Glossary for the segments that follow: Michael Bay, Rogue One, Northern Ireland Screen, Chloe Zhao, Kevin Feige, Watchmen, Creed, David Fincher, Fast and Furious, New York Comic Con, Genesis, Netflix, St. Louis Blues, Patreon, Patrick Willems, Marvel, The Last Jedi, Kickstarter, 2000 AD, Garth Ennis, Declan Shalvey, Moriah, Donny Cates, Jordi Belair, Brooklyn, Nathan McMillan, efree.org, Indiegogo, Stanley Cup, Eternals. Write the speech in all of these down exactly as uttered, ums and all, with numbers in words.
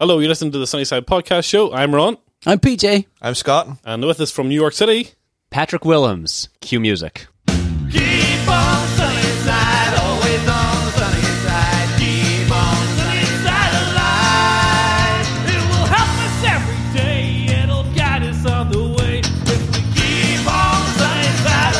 Hello, you listen to the Sunnyside Podcast Show. I'm Ron. I'm P J. I'm Scott. And with us from New York City, Patrick Willems. Cue music. Keep on Sunnyside, always on Sunnyside. Keep on Sunnyside alive. It will help us every day. It'll guide us on the way. If we keep on Sunnyside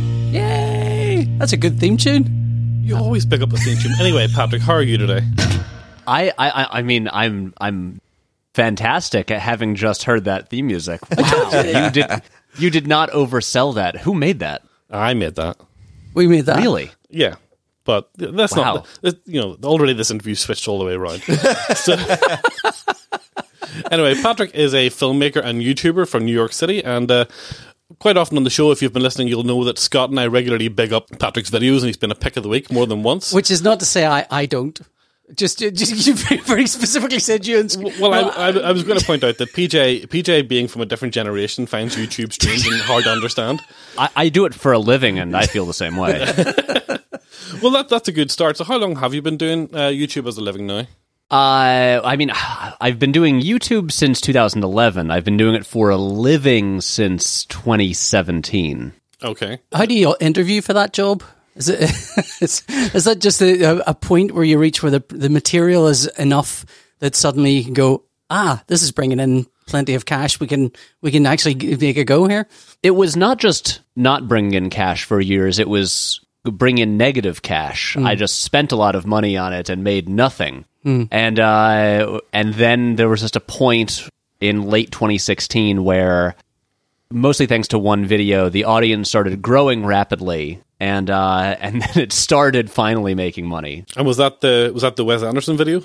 alive. Yay! That's a good theme tune. You always pick up the theme tune. Anyway, Patrick, how are you today? I, I, I mean, I'm I'm fantastic at having just heard that theme music. Wow. I told you. you did you did not oversell that. Who made that? I made that. We made that. Really? Yeah, but that's wow. not. You know, already this interview switched all the way around. So, anyway, Patrick is a filmmaker and YouTuber from New York City, and. Uh, Quite often on the show, if you've been listening, you'll know that Scott and I regularly big up Patrick's videos, and he's been a pick of the week more than once. Which is not to say I, I don't. Just, just you very specifically said you. And, well, well I, I, I was going to point out that P J, P J, being from a different generation, finds YouTube strange and hard to understand. I, I do it for a living, and I feel the same way. Well, that that's a good start. So, how long have you been doing uh, YouTube as a living now? Uh, I mean, I've been doing YouTube since two thousand eleven. I've been doing it for a living since twenty seventeen. Okay. How do you interview for that job? Is it is, is that just a, a point where you reach where the the material is enough that suddenly you can go, ah, this is bringing in plenty of cash. We can we can actually make a go here. It was not just not bringing in cash for years. It was bringing in negative cash. Mm. I just spent a lot of money on it and made nothing. Mm. And uh, and then there was just a point in late twenty sixteen where, mostly thanks to one video, the audience started growing rapidly, and uh, and then it started finally making money. And was that the was that the Wes Anderson video?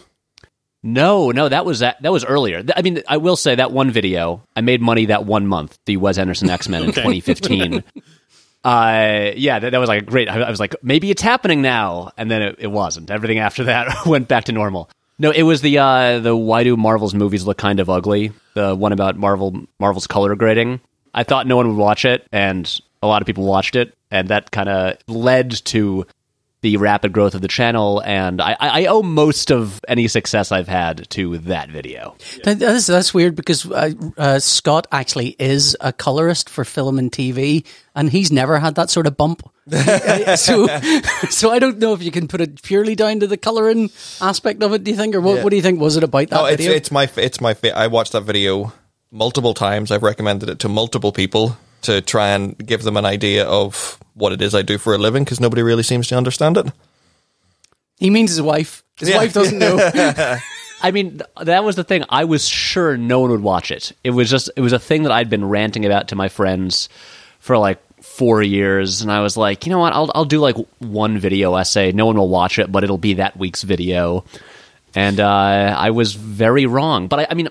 No, no, that was that, that was earlier. I mean, I will say that one video, I made money that one month, the Wes Anderson X-Men in twenty fifteen. Uh, yeah, that, that was like a great, I was like, maybe it's happening now. And then it, it wasn't. Everything after that went back to normal. No, it was the, uh, the why do Marvel's movies look kind of ugly? The one about Marvel, Marvel's color grading. I thought no one would watch it, and a lot of people watched it. And that kind of led to the rapid growth of the channel. And I, I owe most of any success I've had to that video. That, that's, that's weird because uh, uh, Scott actually is a colorist for film and T V, and he's never had that sort of bump. so, so I don't know if you can put it purely down to the coloring aspect of it. Do you think, or what? Yeah. What do you think was it about that? No, video? It's, it's my, it's my. I watched that video multiple times. I've recommended it to multiple people to try and give them an idea of what it is I do for a living, because nobody really seems to understand it. He means his wife. His yeah. wife doesn't know. I mean, that was the thing. I was sure no one would watch it. It was just, it was a thing that I'd been ranting about to my friends for like four years, and I was like, you know what? I'll I'll do like one video essay. No one will watch it, but it'll be that week's video. And uh, I was very wrong. But I, I mean.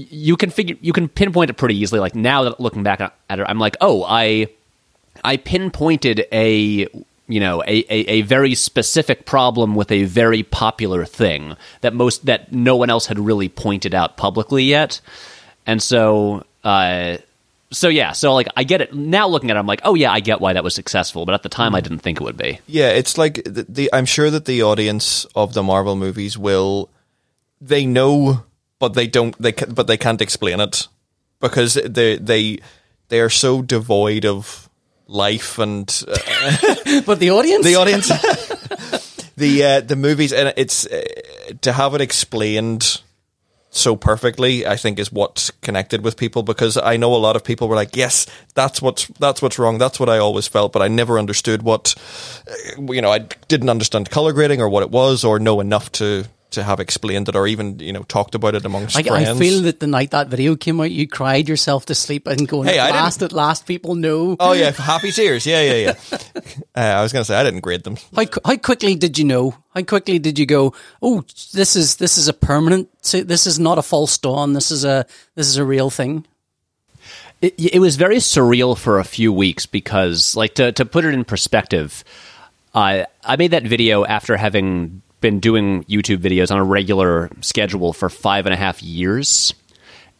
You can figure, you can pinpoint it pretty easily. Like now that looking back at it, I'm like, oh, I, I pinpointed a, you know, a, a, a very specific problem with a very popular thing that most that no one else had really pointed out publicly yet, and so, uh, so yeah, so like I get it now. Looking at it, I'm like, oh yeah, I get why that was successful, but at the time, I didn't think it would be. Yeah, it's like the, the I'm sure that the audience of the Marvel movies will, they know. But they don't. They but they can't explain it because they they they are so devoid of life and. Uh, but the audience, the audience, the uh, the movies, and it's uh, to have it explained so perfectly, I think, is what's connected with people. Because I know a lot of people were like, "Yes, that's what's that's what's wrong. That's what I always felt, but I never understood what you know. I didn't understand color grading or what it was, or know enough to." to have explained it or even, you know, talked about it amongst I, friends. I feel that the night that video came out, you cried yourself to sleep and going, hey, at I last, didn't... at last, people know. Oh, yeah, happy tears. Yeah, yeah, yeah. uh, I was going to say, I didn't grade them. How, how quickly did you know? How quickly did you go, oh, this is this is a permanent, this is not a false dawn, this is a this is a real thing? It, it was very surreal for a few weeks because, like, to, to put it in perspective, uh, I made that video after having been doing YouTube videos on a regular schedule for five and a half years.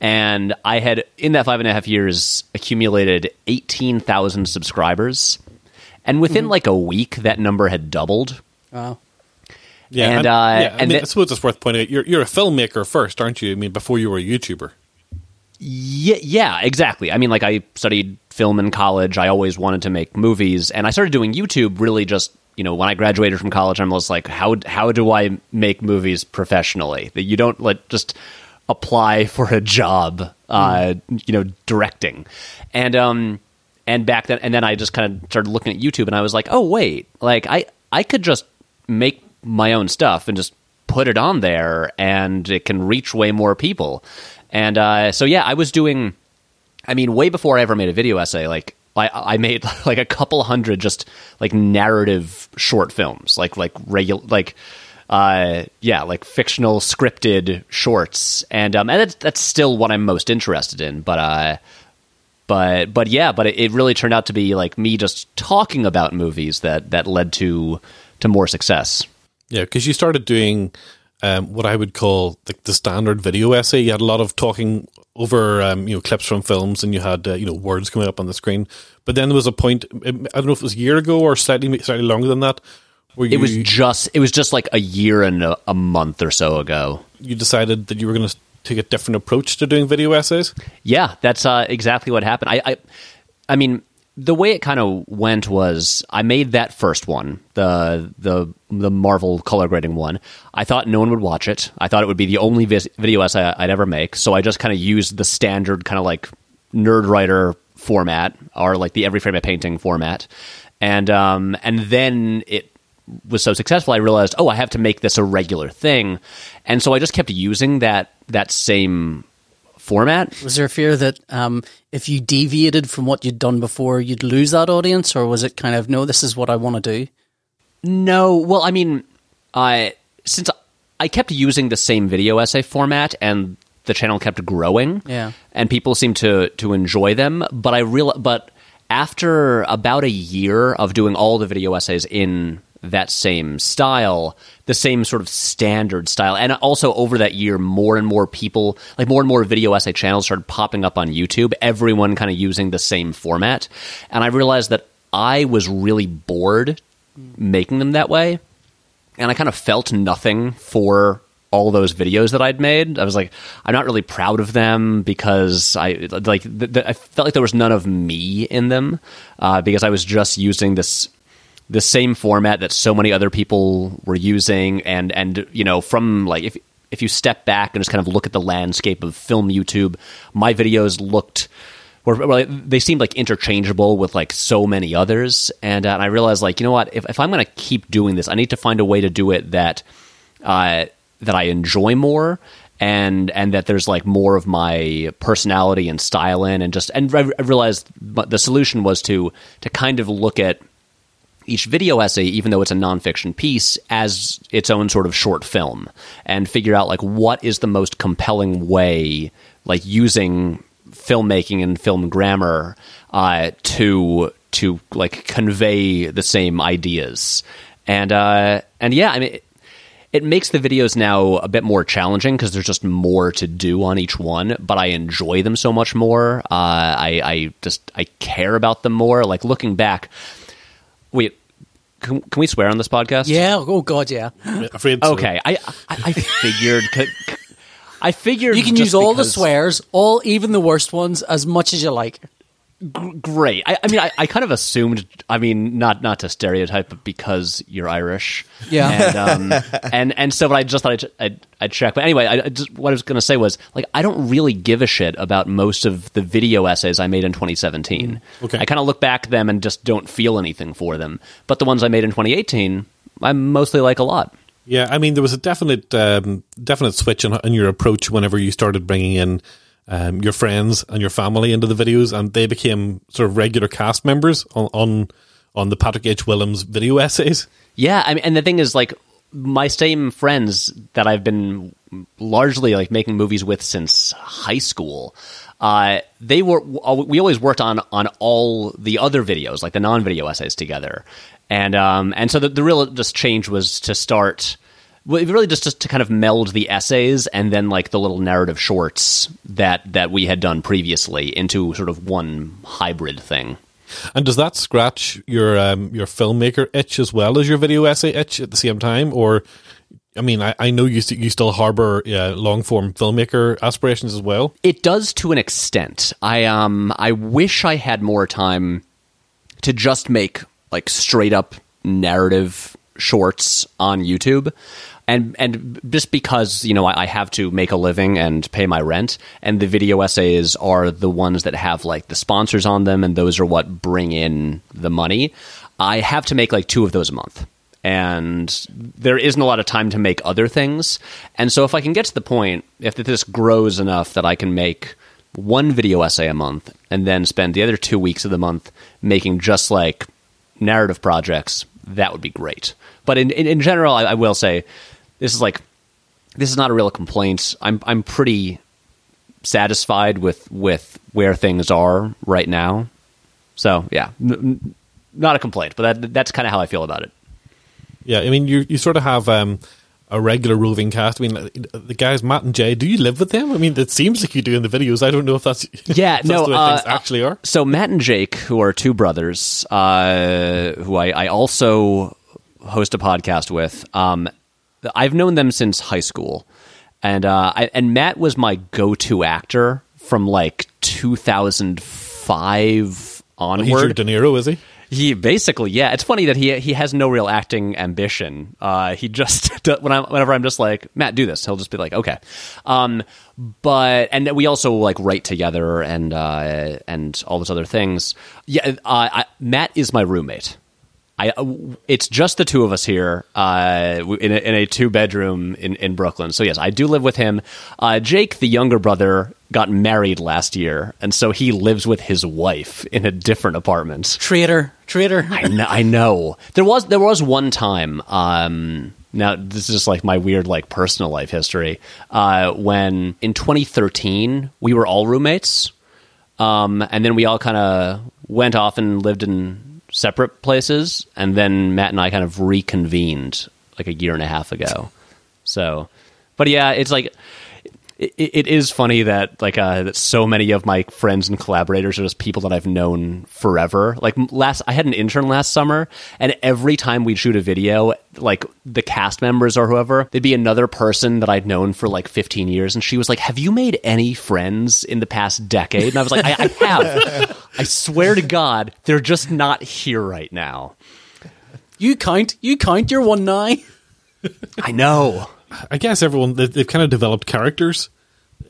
And I had, in that five and a half years, accumulated eighteen thousand subscribers. And within mm-hmm. like a week, that number had doubled. Wow. Yeah, and, uh, yeah. I and mean, th- I suppose it's worth pointing out, you're, you're a filmmaker first, aren't you? I mean, before you were a YouTuber. Yeah, yeah, exactly. I mean, like, I studied film in college. I always wanted to make movies, and I started doing YouTube really just, you know, when I graduated from college, I'm just like, how how do I make movies professionally? That you don't, like, just apply for a job, uh, you know, directing. And um, and back then, and then I just kind of started looking at YouTube, and I was like, oh, wait, like, I, I could just make my own stuff and just put it on there, and it can reach way more people. And uh, so, yeah, I was doing, I mean, way before I ever made a video essay, like, I, I made, like, a couple hundred just, like, narrative short films, like, like, regular, like, uh, yeah, like, fictional, scripted shorts, and um, and that's, that's still what I'm most interested in, but, uh, but, but, yeah, but it, it really turned out to be, like, me just talking about movies that, that led to, to more success. Yeah, because you started doing um, what I would call the, the standard video essay. You had a lot of talking over, um, you know, clips from films, and you had, uh, you know, words coming up on the screen. But then there was a point, I don't know if it was a year ago or slightly slightly longer than that, where you, it was just it was just like a year and a, a month or so ago. You decided that you were going to take a different approach to doing video essays? Yeah, that's uh, exactly what happened. I, I, I mean, the way it kind of went was I made that first one, the the the Marvel color grading one. I thought no one would watch it. I thought it would be the only vis- video essay I'd ever make. So I just kind of used the standard kind of like nerd writer format, or like the every frame of painting format. And um, and then it was so successful, I realized, oh, I have to make this a regular thing. And so I just kept using that that same format. Was there a fear that um, if you deviated from what you'd done before, you'd lose that audience, or was it kind of, no, this is what I want to do? No, well, I mean, I since I kept using the same video essay format, and the channel kept growing, yeah, and people seemed to to enjoy them. But I real, but after about a year of doing all the video essays in that same style, the same sort of standard style. And also over that year, more and more people, like more and more video essay channels started popping up on YouTube, everyone kind of using the same format. And I realized that I was really bored making them that way. And I kind of felt nothing for all those videos that I'd made. I was like, I'm not really proud of them because I like the, the, I felt like there was none of me in them uh, because I was just using this the same format that so many other people were using. And, and, you know, from like, if, if you step back and just kind of look at the landscape of film YouTube, my videos looked, were, well, they seemed like interchangeable with like so many others. And, uh, and I realized like, you know what, if, if I'm going to keep doing this, I need to find a way to do it that, uh, that I enjoy more, and, and that there's like more of my personality and style in, and just, and I realized the solution was to, to kind of look at each video essay, even though it's a nonfiction piece, as its own sort of short film, and figure out like what is the most compelling way, like using filmmaking and film grammar uh, to to like convey the same ideas. And uh, and yeah, I mean, it, it makes the videos now a bit more challenging because there's just more to do on each one. But I enjoy them so much more. Uh, I, I just I care about them more. Like looking back. Wait, can, can we swear on this podcast? Yeah. Oh God, yeah. Afraid so. Okay, I I, I figured. I figured you can use all the swears, all even the worst ones, as much as you like. G- great. I, I mean, I, I kind of assumed. I mean, not not to stereotype, but because you're Irish, yeah. And um, and, and so, but I just thought I'd, I'd, I'd check. But anyway, I, I just, what I was going to say was like, I don't really give a shit about most of the video essays I made in twenty seventeen. Okay. I kind of look back at them and just don't feel anything for them. But the ones I made in twenty eighteen, I mostly like a lot. Yeah, I mean, there was a definite um, definite switch in, in your approach whenever you started bringing in Um, your friends and your family into the videos, and they became sort of regular cast members on on, on the Patrick H. Willems video essays. Yeah, I mean, and the thing is, like, my same friends that I've been largely like making movies with since high school, uh, they were we always worked on on all the other videos, like the non-video essays together, and um, and so the, the real just change was to start. Well, it really just, just to kind of meld the essays and then like the little narrative shorts that, that we had done previously into sort of one hybrid thing. And does that scratch your um, your filmmaker itch as well as your video essay itch at the same time, or I mean, I, I know you st- you still harbour uh, long form filmmaker aspirations as well. It does to an extent. I um I wish I had more time to just make like straight up narrative shorts on YouTube, and and just because you know I, I have to make a living and pay my rent, and the video essays are the ones that have like the sponsors on them, and those are what bring in the money. I have to make like two of those a month. And there isn't a lot of time to make other things. And so if I can get to the point, if this grows enough that I can make one video essay a month and then spend the other two weeks of the month making just like narrative projects, that would be great. But in, in, in general, I, I will say this is like, this is not a real complaint. I'm I'm pretty satisfied with, with where things are right now. So yeah, n- not a complaint, but that that's kind of how I feel about it. Yeah, I mean, you you sort of have um, a regular roving cast. I mean, the guys, Matt and Jay, do you live with them? I mean, it seems like you do in the videos. I don't know if that's, yeah, if that's no, the way uh, things actually are. So Matt and Jake, who are two brothers, uh, who I, I also host a podcast with, um, I've known them since high school. And, uh, I, and Matt was my go-to actor from, like, two thousand five onward. He's your De Niro, is he? He basically, yeah. It's funny that he he has no real acting ambition. Uh, he just when I whenever I'm just like, Matt, do this, he'll just be like, okay. Um, but and we also like write together and uh, and all those other things. Yeah, uh, I, Matt is my roommate. I it's just the two of us here uh, in a, in a two bedroom in, in Brooklyn. So yes, I do live with him. Uh, Jake, the younger brother, got married last year, and so he lives with his wife in a different apartment. Traitor. Traitor. I know, I know. There was there was one time. Um, now this is just like my weird like personal life history. Uh, when in twenty thirteen we were all roommates, um, and then we all kind of went off and lived in separate places, and then Matt and I kind of reconvened like a year and a half ago. So, but yeah, it's like. It, it is funny that like uh, that so many of my friends and collaborators are just people that I've known forever. Like last, I had an intern last summer, and every time we'd shoot a video, like the cast members or whoever, there'd be another person that I'd known for like fifteen years, and she was like, "Have you made any friends in the past decade?" And I was like, "I, I have. I swear to God, they're just not here right now." You count. You count. You're one now. I know. I guess everyone, they've kind of developed characters,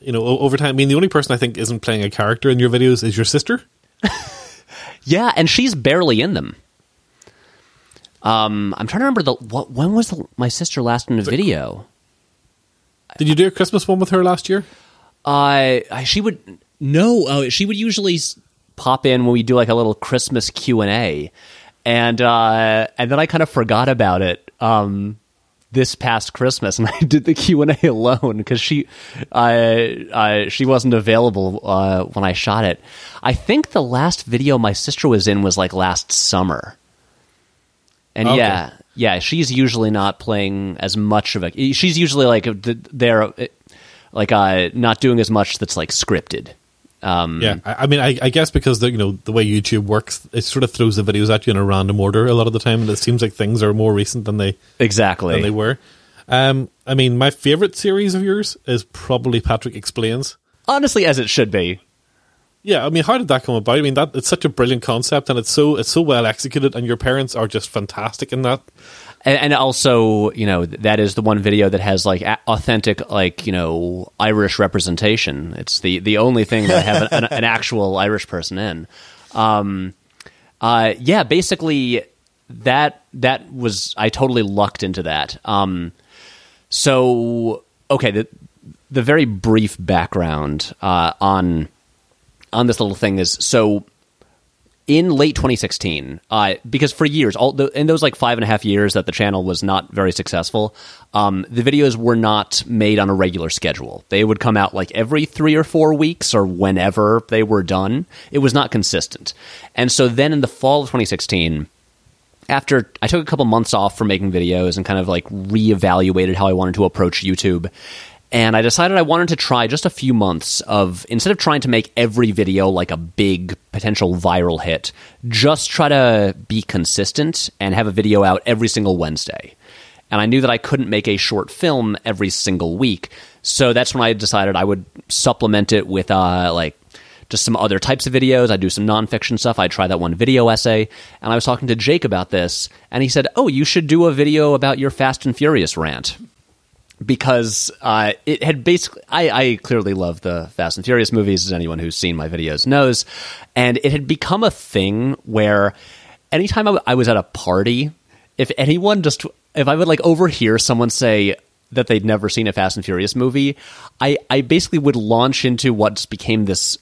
you know, over time. I mean, the only person I think isn't playing a character in your videos is your sister. Yeah, and she's barely in them. Um, I'm trying to remember, the what, when was the, my sister last in a video? Did you do a Christmas one with her last year? Uh, I she would, no, uh, she would usually pop in when we do like a little Christmas Q and A, and, uh, and then I kind of forgot about it, um... this past Christmas, and I did the Q and A alone because she, uh, uh, she wasn't available uh, when I shot it. I think the last video my sister was in was like last summer. And okay. yeah, yeah, she's usually not playing as much of a. She's usually like they're like uh, not doing as much that's like scripted. Um, yeah, I, I mean, I, I guess because the, you know the way YouTube works, it sort of throws the videos at you in a random order a lot of the time, and it seems like things are more recent than they exactly than they were. Um, I mean, my favorite series of yours is probably Patrick Explains. Honestly, as it should be. Yeah, I mean, how did that come about? I mean, that it's such a brilliant concept, and it's so it's so well executed, and your parents are just fantastic in that. And also, you know, that is the one video that has, like, authentic, like, you know, Irish representation. It's the, the only thing that I have an, an actual Irish person in. Um, uh, yeah, basically, that that was... I totally lucked into that. Um, so, okay, the, the very brief background uh, on on this little thing is... so. In late twenty sixteen, uh, because for years, all the, in those like five and a half years that the channel was not very successful, um, the videos were not made on a regular schedule. They would come out like every three or four weeks or whenever they were done. It was not consistent. And so then in the fall of twenty sixteen, after I took a couple months off from making videos and kind of like reevaluated how I wanted to approach YouTube, and I decided I wanted to try just a few months of, instead of trying to make every video like a big potential viral hit, just try to be consistent and have a video out every single Wednesday. and I knew that I couldn't make a short film every single week. So that's when I decided I would supplement it with uh, like just some other types of videos. I do some nonfiction stuff. I try that one video essay. And I was talking to Jake about this, and he said, oh, you should do a video about your Fast and Furious rant. Because uh, it had basically, I, I clearly love the Fast and Furious movies, as anyone who's seen my videos knows. And it had become a thing where anytime I, w- I was at a party, if anyone just, if I would like overhear someone say that they'd never seen a Fast and Furious movie, I, I basically would launch into what just became this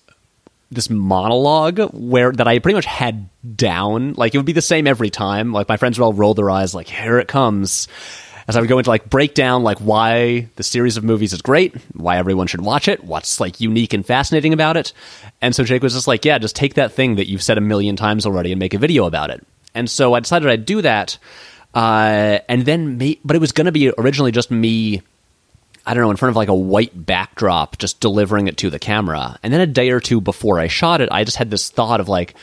this monologue where that I pretty much had down. Like, it would be the same every time. Like, my friends would all roll their eyes, like, here it comes. As I would go into like break down like why the series of movies is great, why everyone should watch it, what's like unique and fascinating about it. And so Jake was just like, yeah, just take that thing that you've said a million times already and make a video about it. And so I decided I'd do that. Uh, and then, me, but it was going to be originally just me, I don't know, in front of like a white backdrop, just delivering it to the camera. And then a day or two before I shot it, I just had this thought of like,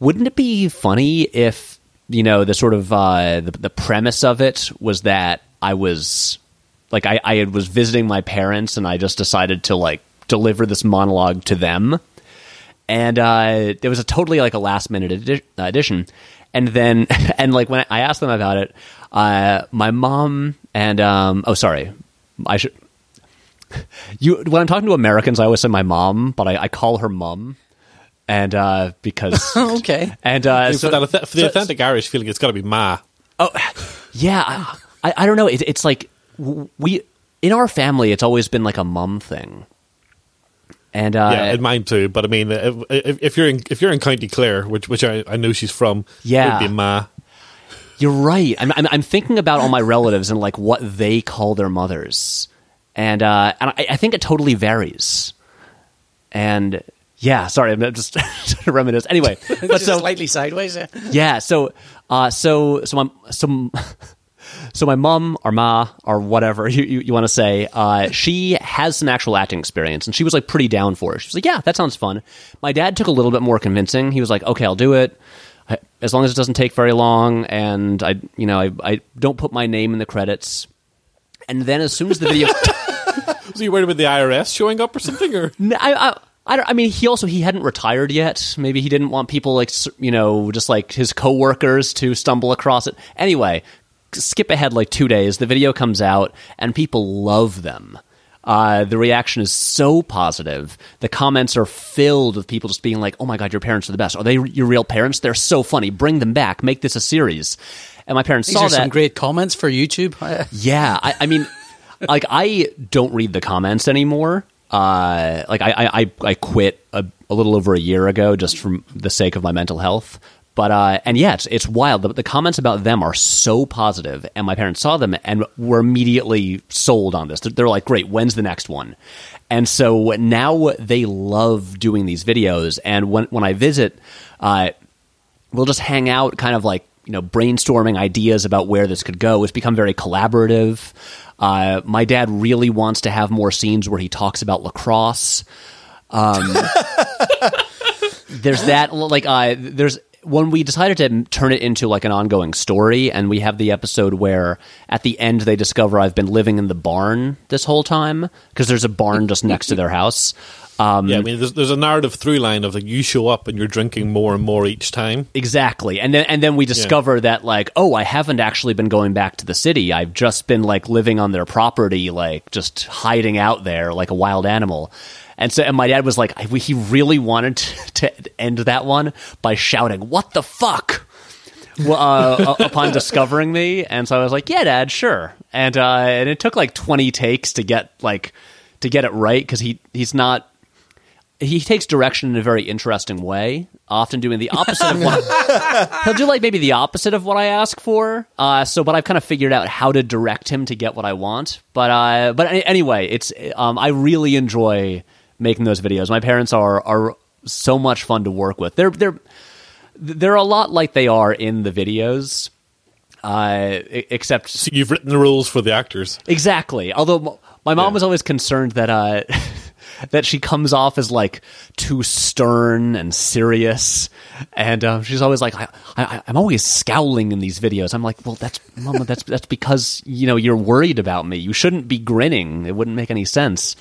wouldn't it be funny if, you know, the sort of uh, the, the premise of it was that I was like, I, I was visiting my parents and I just decided to like deliver this monologue to them. And uh, there was a totally like a last minute edi- edition. And then, and like when I asked them about it, uh, my mom and, um, oh, sorry, I should, you, when I'm talking to Americans, I always say my mom, but I, I call her mum. And uh, because okay, and uh, so, for, that, for the so, authentic Irish feeling, it's got to be ma. Oh, yeah. I, I don't know. It, it's like we in our family, it's always been like a mum thing. And uh, yeah, and mine too. But I mean, if, if you're in if you're in County Clare, which which I, I know she's from, yeah, it'd be ma. You're right. I'm, I'm I'm thinking about all my relatives and like what they call their mothers, and uh, and I, I think it totally varies, and. Yeah, sorry, I'm just trying to reminisce. Anyway, but just so slightly sideways. Yeah, yeah so, uh, so, so, my, so, so my mom or ma or whatever you you, you want to say, uh, she has some actual acting experience, and she was like pretty down for it. She was like, "Yeah, that sounds fun." My dad took a little bit more convincing. He was like, "Okay, I'll do it, as long as it doesn't take very long, and I, you know, I, I don't put my name in the credits." And then as soon as the video, so you worried about the I R S showing up or something, or no, I. I I, don't, I mean, he also, he hadn't retired yet. Maybe he didn't want people like, you know, just like his coworkers to stumble across it. Anyway, skip ahead like two days. The video comes out and people love them. Uh, the reaction is so positive. The comments are filled with people just being like, oh my God, your parents are the best. Are they your real parents? They're so funny. Bring them back. Make this a series. And my parents These saw are that. Some great comments for YouTube. Yeah. I, I mean, like I don't read the comments anymore. Uh, like I, I, I quit a, a little over a year ago just from the sake of my mental health. But, uh, and yeah, it's, it's wild. The, the comments about them are so positive, and my parents saw them and were immediately sold on this. They're, they're like, great, when's the next one? And so now they love doing these videos. And when, when I visit, uh, we'll just hang out kind of like, you know, brainstorming ideas about where this could go. It's become very collaborative. Uh, my dad really wants to have more scenes where he talks about lacrosse. Um, there's that, like, uh, there's when we decided to turn it into like an ongoing story, and we have the episode where at the end they discover I've been living in the barn this whole time because there's a barn just next to their house. Um, yeah, I mean, there's, there's a narrative through line of like you show up and you're drinking more and more each time. Exactly, and then and then we discover yeah. that like, oh, I haven't actually been going back to the city. I've just been like living on their property, like just hiding out there like a wild animal. And so, and my dad was like, I, he really wanted to, to end that one by shouting, "What the fuck!" well, uh, upon discovering me, and so I was like, "Yeah, Dad, sure." And uh, and it took like twenty takes to get like to get it right because he he's not. He takes direction in a very interesting way, often doing the opposite of what I, he'll do like maybe the opposite of what I ask for. Uh, so, but I've kind of figured out how to direct him to get what I want. But, uh, but anyway, it's um, I really enjoy making those videos. My parents are are so much fun to work with. They're they're they're a lot like they are in the videos. Uh, except so you've written the rules for the actors. Exactly. Although my mom yeah. was always concerned that. Uh, that she comes off as like too stern and serious, and uh, she's always like, I, I, I'm always scowling in these videos. I'm like, well, that's Mama, that's that's because you know you're worried about me. You shouldn't be grinning. It wouldn't make any sense.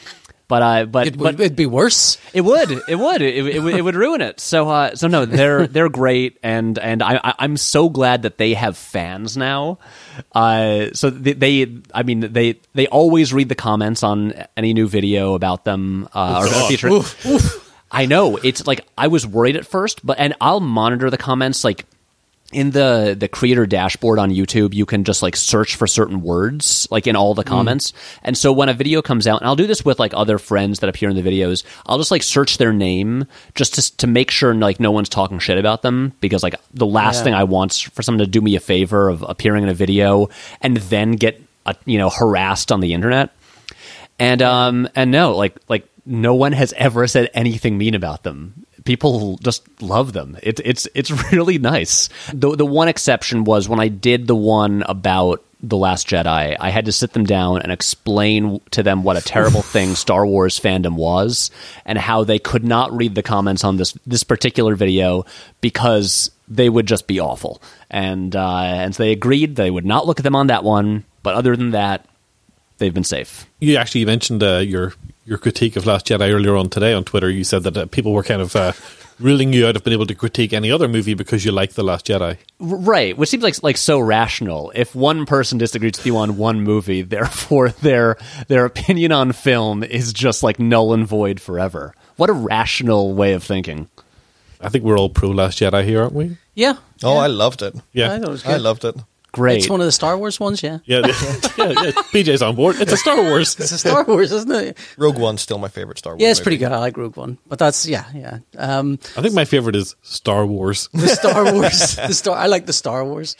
But I, uh, but it would, but it'd be worse. It would, it would, it, it, it would ruin it. So, uh, so no, they're they're great, and and I, I'm so glad that they have fans now. Uh, so they, they, I mean, they they always read the comments on any new video about them uh, or feature. Oof, oof. I know it's like I was worried at first, but and I'll monitor the comments like. In the, the creator dashboard on YouTube, you can just like search for certain words, like in all the comments. Mm. And so when a video comes out, and I'll do this with like other friends that appear in the videos, I'll just like search their name just to to make sure like no one's talking shit about them, because like the last yeah. thing I want is for someone to do me a favor of appearing in a video and then get uh, you know harassed on the internet. And um and no, like like no one has ever said anything mean about them. People just love them. It's it's it's really nice. The the one exception was when I did the one about The Last Jedi, I had to sit them down and explain to them what a terrible thing Star Wars fandom was and how they could not read the comments on this this particular video because they would just be awful. And uh, and so they agreed they would not look at them on that one. But other than that, they've been safe. You actually mentioned uh, your... your critique of Last Jedi earlier on today on Twitter. You said that uh, people were kind of uh, ruling you out of being able to critique any other movie because you like The Last Jedi. Right, which seems like like so rational. If one person disagrees with you on one movie, therefore their their opinion on film is just like null and void forever. What a rational way of thinking. I think we're all pro Last Jedi here, aren't we? Yeah. Oh, yeah. I loved it. Yeah, I thought it was good. I loved it. Great. It's one of the Star Wars ones, yeah. Yeah, yeah, yeah. P J's on board. It's a Star Wars. It's a Star Wars, isn't it? Rogue One's still my favorite Star Wars. Yeah, it's movie. Pretty good. I like Rogue One, but that's yeah, yeah. Um, I think my favorite is Star Wars. The Star Wars. the Star. I like the Star Wars.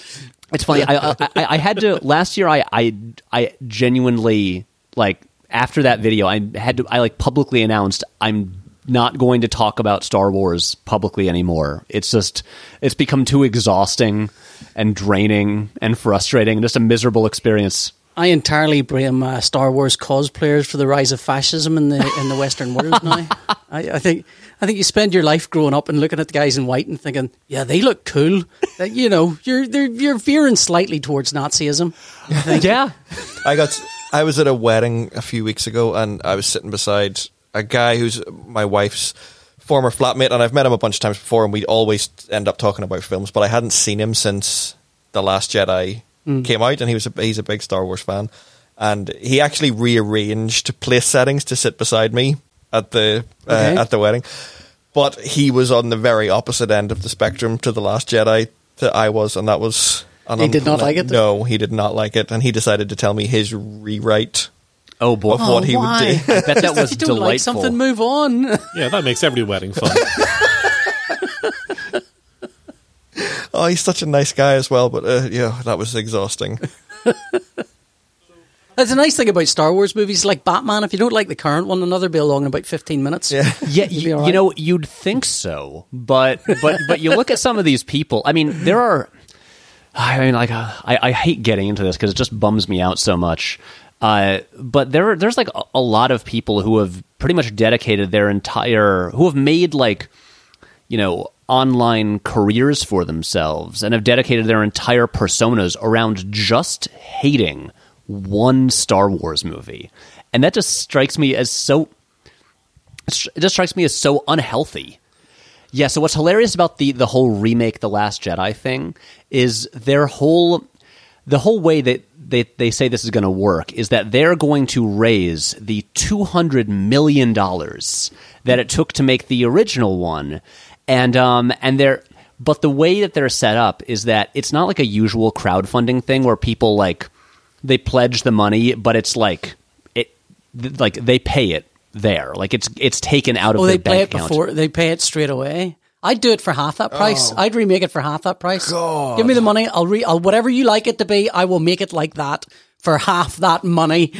It's funny. I, I, I, I had to last year. I, I, I genuinely like after that video. I had to. I like publicly announced I'm not going to talk about Star Wars publicly anymore. It's just it's become too exhausting and draining and frustrating and just a miserable experience. I entirely blame uh, Star Wars cosplayers for the rise of fascism in the in the Western world now. I, I think I think you spend your life growing up and looking at the guys in white and thinking, yeah, they look cool. Uh, you know, you're they're, you're veering slightly towards Nazism. I think. Yeah, I got I was at a wedding a few weeks ago and I was sitting beside a guy who's my wife's former flatmate, and I've met him a bunch of times before, and we always end up talking about films, but I hadn't seen him since The Last Jedi mm. came out, and he was a, he's a big Star Wars fan, and he actually rearranged place settings to sit beside me at the okay. uh, at the wedding, but he was on the very opposite end of the spectrum to The Last Jedi that I was, and that was... And he I'm, did not like it? No, he did not like it, and he decided to tell me his rewrite... Oh boy! Of oh, what he why? Would do. I bet that was you don't delightful. Like something, move on. Yeah, that makes every wedding fun. Oh, he's such a nice guy as well, but uh, yeah, that was exhausting. That's a nice thing about Star Wars movies, like Batman. If you don't like the current one, another will be along in about fifteen minutes. Yeah, yeah. You, right. you know, you'd think so, but but but you look at some of these people. I mean, there are. I mean, like I, I hate getting into this because it just bums me out so much. Uh, but there, there's like a, a lot of people who have pretty much dedicated their entire, who have made like, you know, online careers for themselves and have dedicated their entire personas around just hating one Star Wars movie. And that just strikes me as so, it just strikes me as so unhealthy. Yeah, so what's hilarious about the, the whole remake The Last Jedi thing is their whole... The whole way that they, they say this is going to work is that they're going to raise the two hundred million dollars that it took to make the original one, and um and they're but the way that they're set up is that it's not like a usual crowdfunding thing where people like they pledge the money, but it's like it like they pay it there, like it's it's taken out of oh, their they bank account. Before they pay it straight away. I'd do it for half that price. Oh, I'd remake it for half that price. God. Give me the money. I'll re. I'll, whatever you like it to be, I will make it like that for half that money.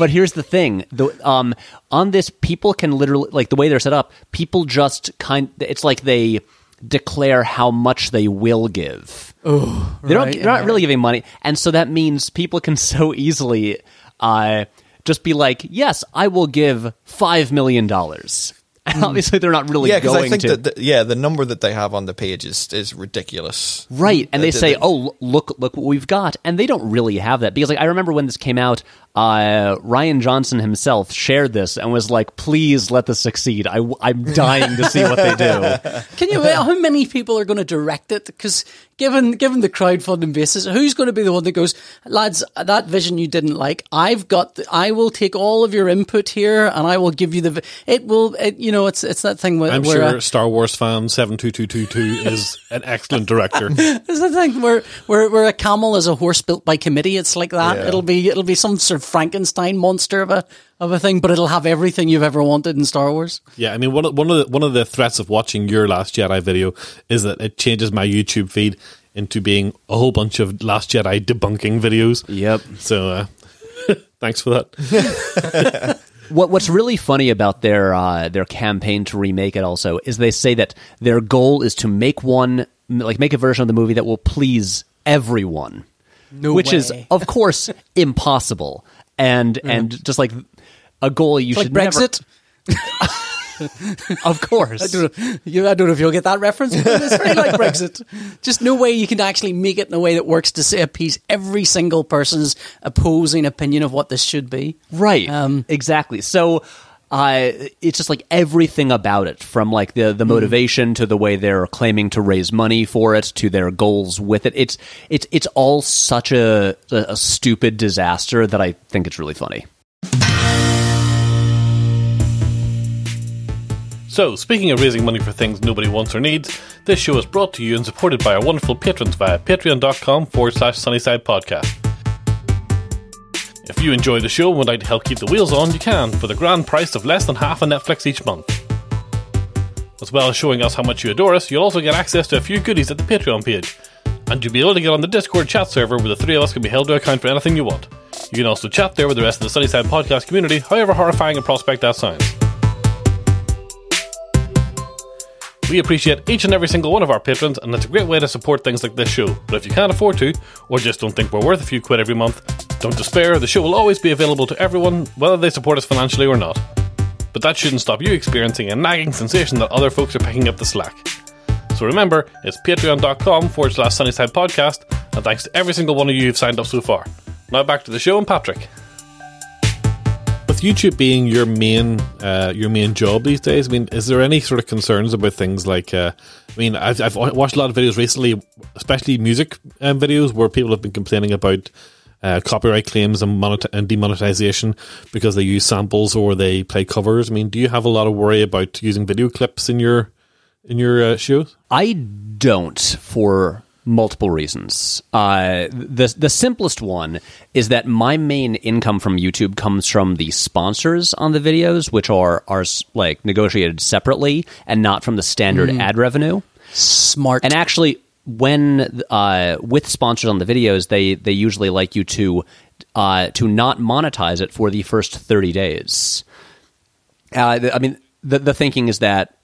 But here's the thing: the, um, on this, people can literally like the way they're set up. People just kind. It's like they declare how much they will give. Oh, they don't, right, they're not yeah. really giving money, and so that means people can so easily. Uh, just be like, yes, I will give five million dollars. And obviously, they're not really yeah, going I think to. That the, yeah, the number that they have on the page is, is ridiculous. Right. And they, they say, they, oh, look, look what we've got. And they don't really have that. Because like I remember when this came out, uh, Ryan Johnson himself shared this and was like, please let this succeed. I, I'm dying to see what they do. Can you how many people are going to direct it? Because given, given the crowdfunding basis, who's going to be the one that goes, lads, that vision you didn't like, I've got, the, I will take all of your input here and I will give you the, it will, it, you know, No, it's it's that thing where I'm where, sure uh, Star Wars fan seven two two two two is an excellent director. It's the thing where, where where a camel is a horse built by committee. It's like that. Yeah. It'll be it'll be some sort of Frankenstein monster of a of a thing, but it'll have everything you've ever wanted in Star Wars. Yeah, I mean one of, one of the one of the threats of watching your Last Jedi video is that it changes my YouTube feed into being a whole bunch of Last Jedi debunking videos. Yep. So uh, thanks for that. What What's really funny about their uh, their campaign to remake it also is they say that their goal is to make one like make a version of the movie that will please everyone, no which way. Is of course impossible and mm. and just like a goal you it's should like Brexit. Never. Of course. I don't, know, I don't know if you'll get that reference, but it's very like Brexit. Just no way you can actually make it in a way that works to say appease every single person's opposing opinion of what this should be. Right. Um, exactly. So uh, it's just like everything about it, from like the, the motivation mm. to the way they're claiming to raise money for it, to their goals with it. It's it's it's all such a, a, a stupid disaster that I think it's really funny. So, speaking of raising money for things nobody wants or needs, this show is brought to you and supported by our wonderful patrons via patreon.com forward slash Sunnyside Podcast. If you enjoy the show and would like to help keep the wheels on, you can, for the grand price of less than half a Netflix each month. As well as showing us how much you adore us, you'll also get access to a few goodies at the Patreon page. And you'll be able to get on the Discord chat server where the three of us can be held to account for anything you want. You can also chat there with the rest of the Sunnyside Podcast community, however horrifying a prospect that sounds. We appreciate each and every single one of our patrons, and it's a great way to support things like this show. But if you can't afford to, or just don't think we're worth a few quid every month, don't despair, the show will always be available to everyone, whether they support us financially or not. But that shouldn't stop you experiencing a nagging sensation that other folks are picking up the slack. So remember, it's patreon.com forward slash Sunnyside Podcast, and thanks to every single one of you who've signed up so far. Now back to the show and Patrick. YouTube being your main uh, your main job these days, I mean, is there any sort of concerns about things like uh, I mean, I've, I've watched a lot of videos recently, especially music um, videos, where people have been complaining about uh, copyright claims and, moneta- and demonetization because they use samples or they play covers. I mean, do you have a lot of worry about using video clips in your in your uh, shows? I don't, for multiple reasons. Uh, the the simplest one is that my main income from YouTube comes from the sponsors on the videos, which are are like negotiated separately and not from the standard mm. ad revenue. Smart. And actually, when uh, with sponsors on the videos, they they usually like you to uh, to not monetize it for the first thirty days. Uh, I mean. The the thinking is that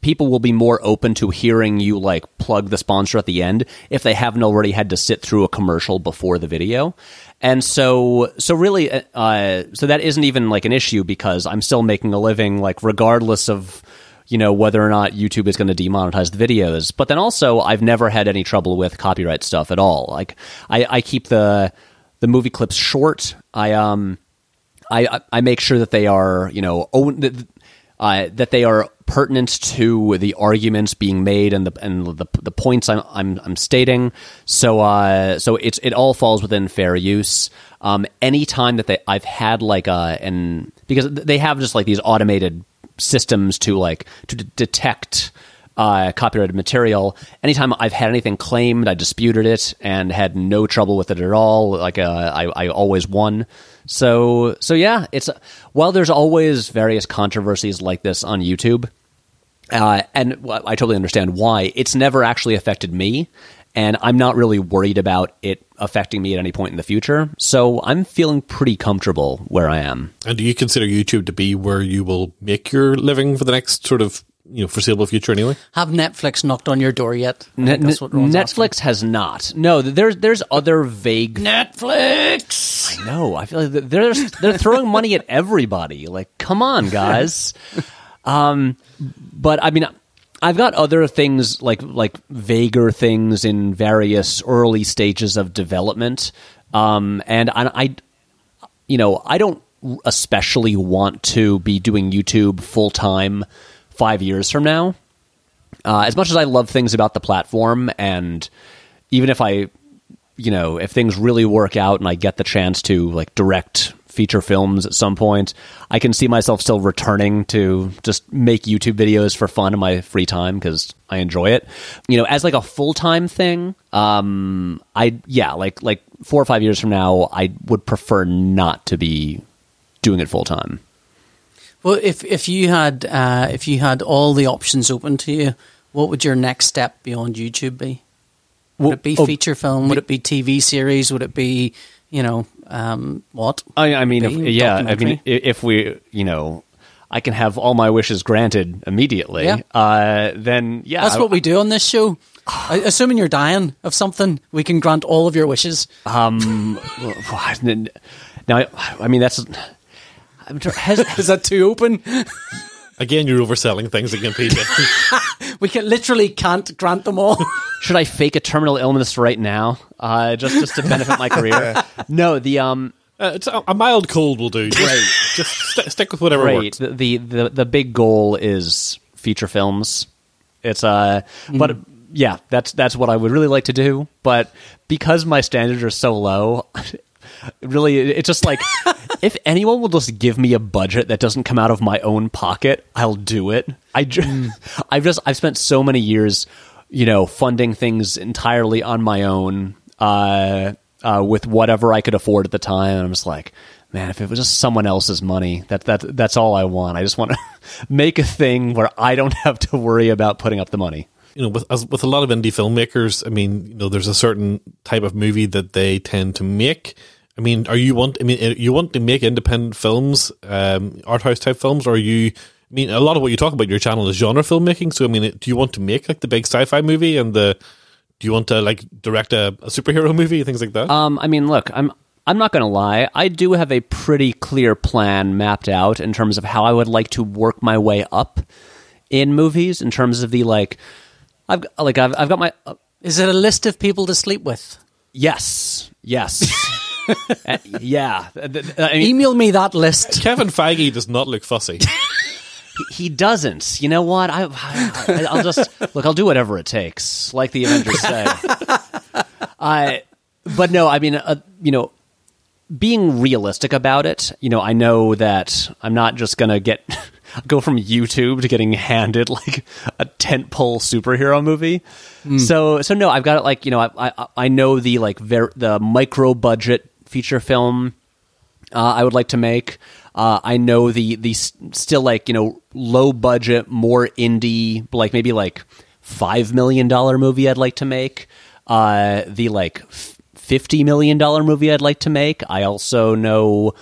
people will be more open to hearing you like plug the sponsor at the end if they haven't already had to sit through a commercial before the video. And so so really uh, so that isn't even like an issue because I'm still making a living like regardless of, you know, whether or not YouTube is going to demonetize the videos. But then also I've never had any trouble with copyright stuff at all. Like I, I keep the the movie clips short. I um I I make sure that they are, you know, own the, Uh, that they are pertinent to the arguments being made and the and the the points I'm I'm, I'm stating. So uh, so it's it all falls within fair use. Um, any time that they I've had like a and because they have just like these automated systems to like to d- detect uh, copyrighted material. Anytime I've had anything claimed, I disputed it and had no trouble with it at all. Like uh, I I always won. So, so yeah, it's while there's always various controversies like this on YouTube, uh, and I totally understand why, it's never actually affected me, and I'm not really worried about it affecting me at any point in the future. So I'm feeling pretty comfortable where I am. And do you consider YouTube to be where you will make your living for the next sort of you know, foreseeable future anyway. Have Netflix knocked on your door yet? Net- that's what Netflix asking. Has not. No, there's there's other vague Netflix. I know. I feel like they're they're throwing money at everybody. Like, come on, guys. um, but I mean, I've got other things like like vaguer things in various early stages of development. Um, and I, I, you know, I don't especially want to be doing YouTube full time five years from now. Uh, as much as I love things about the platform, and even if I, you know, if things really work out and I get the chance to like direct feature films at some point, I can see myself still returning to just make YouTube videos for fun in my free time because I enjoy it. You know, as like a full-time thing, um, I, yeah, like, like four or five years from now, I would prefer not to be doing it full-time. Well, if if you had uh, if you had all the options open to you, what would your next step beyond YouTube be? Would well, it be feature oh, film? Would it be T V series? Would it be, you know, um, what? I, I mean, if, yeah, I mean, if we, you know, I can have all my wishes granted immediately. Yeah. Uh, then, yeah, that's I, what we do on this show. Assuming you're dying of something, we can grant all of your wishes. Um, now, I mean, that's. I'm trying, has, is that too open? Again, you're overselling things again, P J. We can literally can't grant them all. Should I fake a terminal illness right now, uh, just just to benefit my career? No, the um, uh, it's a, a mild cold will do. Great, just st- stick with whatever right. works. The, the the the big goal is feature films. It's uh, mm. but yeah, that's that's what I would really like to do. But because my standards are so low. Really, it's just like, if anyone will just give me a budget that doesn't come out of my own pocket, I'll do it. I ju- I've just I've spent so many years, you know, funding things entirely on my own uh, uh, with whatever I could afford at the time. And I'm just like, man, if it was just someone else's money, that that that's all I want. I just want to make a thing where I don't have to worry about putting up the money. You know, with as, with a lot of indie filmmakers, I mean, you know, there's a certain type of movie that they tend to make. I mean, are you want? I mean, you want to make independent films, um, art house type films, or are you? I mean, a lot of what you talk about your channel is genre filmmaking. So, I mean, do you want to make like the big sci-fi movie, and the? Do you want to like direct a, a superhero movie, things like that? Um, I mean, look, I'm I'm not going to lie. I do have a pretty clear plan mapped out in terms of how I would like to work my way up in movies. In terms of the like, I've like I've I've got my. Uh, is it a list of people to sleep with? Yes. Yes. uh, yeah, I mean, email me that list. Kevin Feige does not look fussy. he, he doesn't. You know what? I, I, I'll just look. I'll do whatever it takes, like the Avengers say. I, but no, I mean, uh, you know, being realistic about it. You know, I know that I'm not just gonna get go from YouTube to getting handed like a tentpole superhero movie. Mm. So, so no, I've got it. Like, you know, I I, I know the like ver- the micro budget. Feature film uh, I would like to make. Uh, I know the the still like, you know, low budget, more indie, like maybe like five million dollars movie I'd like to make. Uh, the like fifty million dollars movie I'd like to make. I also know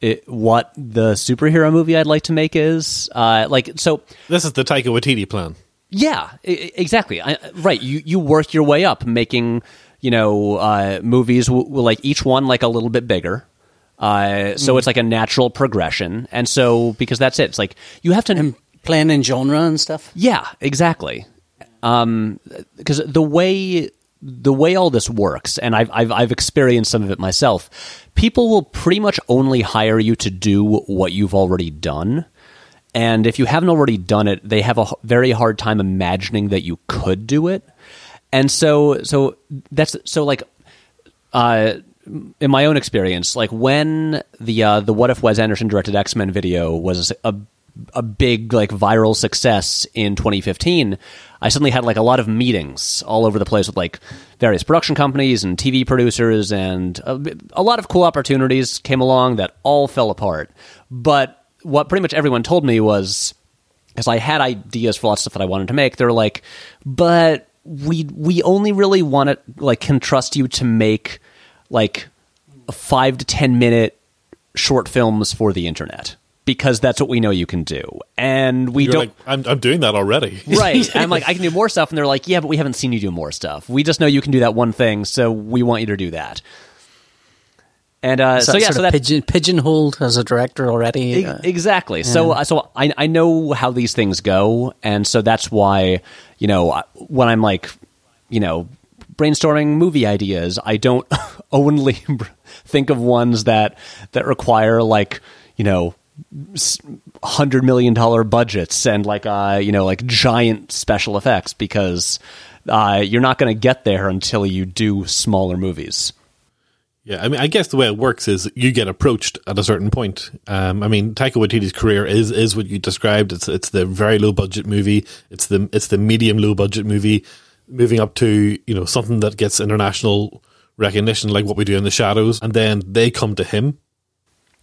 it, what the superhero movie I'd like to make is. Uh, like so. This is the Taika Waititi plan. Yeah, I- exactly. I, right. You, you work your way up making... you know, uh, movies, w- w- like each one like a little bit bigger. Uh, so mm. it's like a natural progression. And so, because that's it. It's like, you have to... And plan in genre and stuff? Yeah, exactly. Um, because the way the way all this works, and I've, I've I've experienced some of it myself, people will pretty much only hire you to do what you've already done. And if you haven't already done it, they have a very hard time imagining that you could do it. And so, so that's so like, uh, in my own experience, like when the uh, the What If Wes Anderson directed X-Men video was a a big like viral success in twenty fifteen, I suddenly had like a lot of meetings all over the place with like various production companies and T V producers, and a, a lot of cool opportunities came along that all fell apart. But what pretty much everyone told me was, because I had ideas for lots of stuff that I wanted to make, they were like, but. We we only really want to like can trust you to make like five to ten minute short films for the internet because that's what we know you can do. And we You're don't... Like, I'm, I'm doing that already. Right. I'm like, I can do more stuff. And they're like, yeah, but we haven't seen you do more stuff. We just know you can do that one thing, so we want you to do that. And uh, so, so yeah, sort so that pigeon, pigeonholed as a director already. E- exactly. Yeah. So, uh, so I I know how these things go, and so that's why, you know, when I'm like, you know, brainstorming movie ideas, I don't only think of ones that that require like, you know, one hundred million dollars budgets and like uh you know like giant special effects, because uh, you're not going to get there until you do smaller movies. Yeah, I mean, I guess the way it works is you get approached at a certain point. Um, I mean, Taika Waititi's career is is what you described. It's it's the very low budget movie. It's the it's the medium low budget movie, moving up to, you know, something that gets international recognition, like what we do in The Shadows, and then they come to him.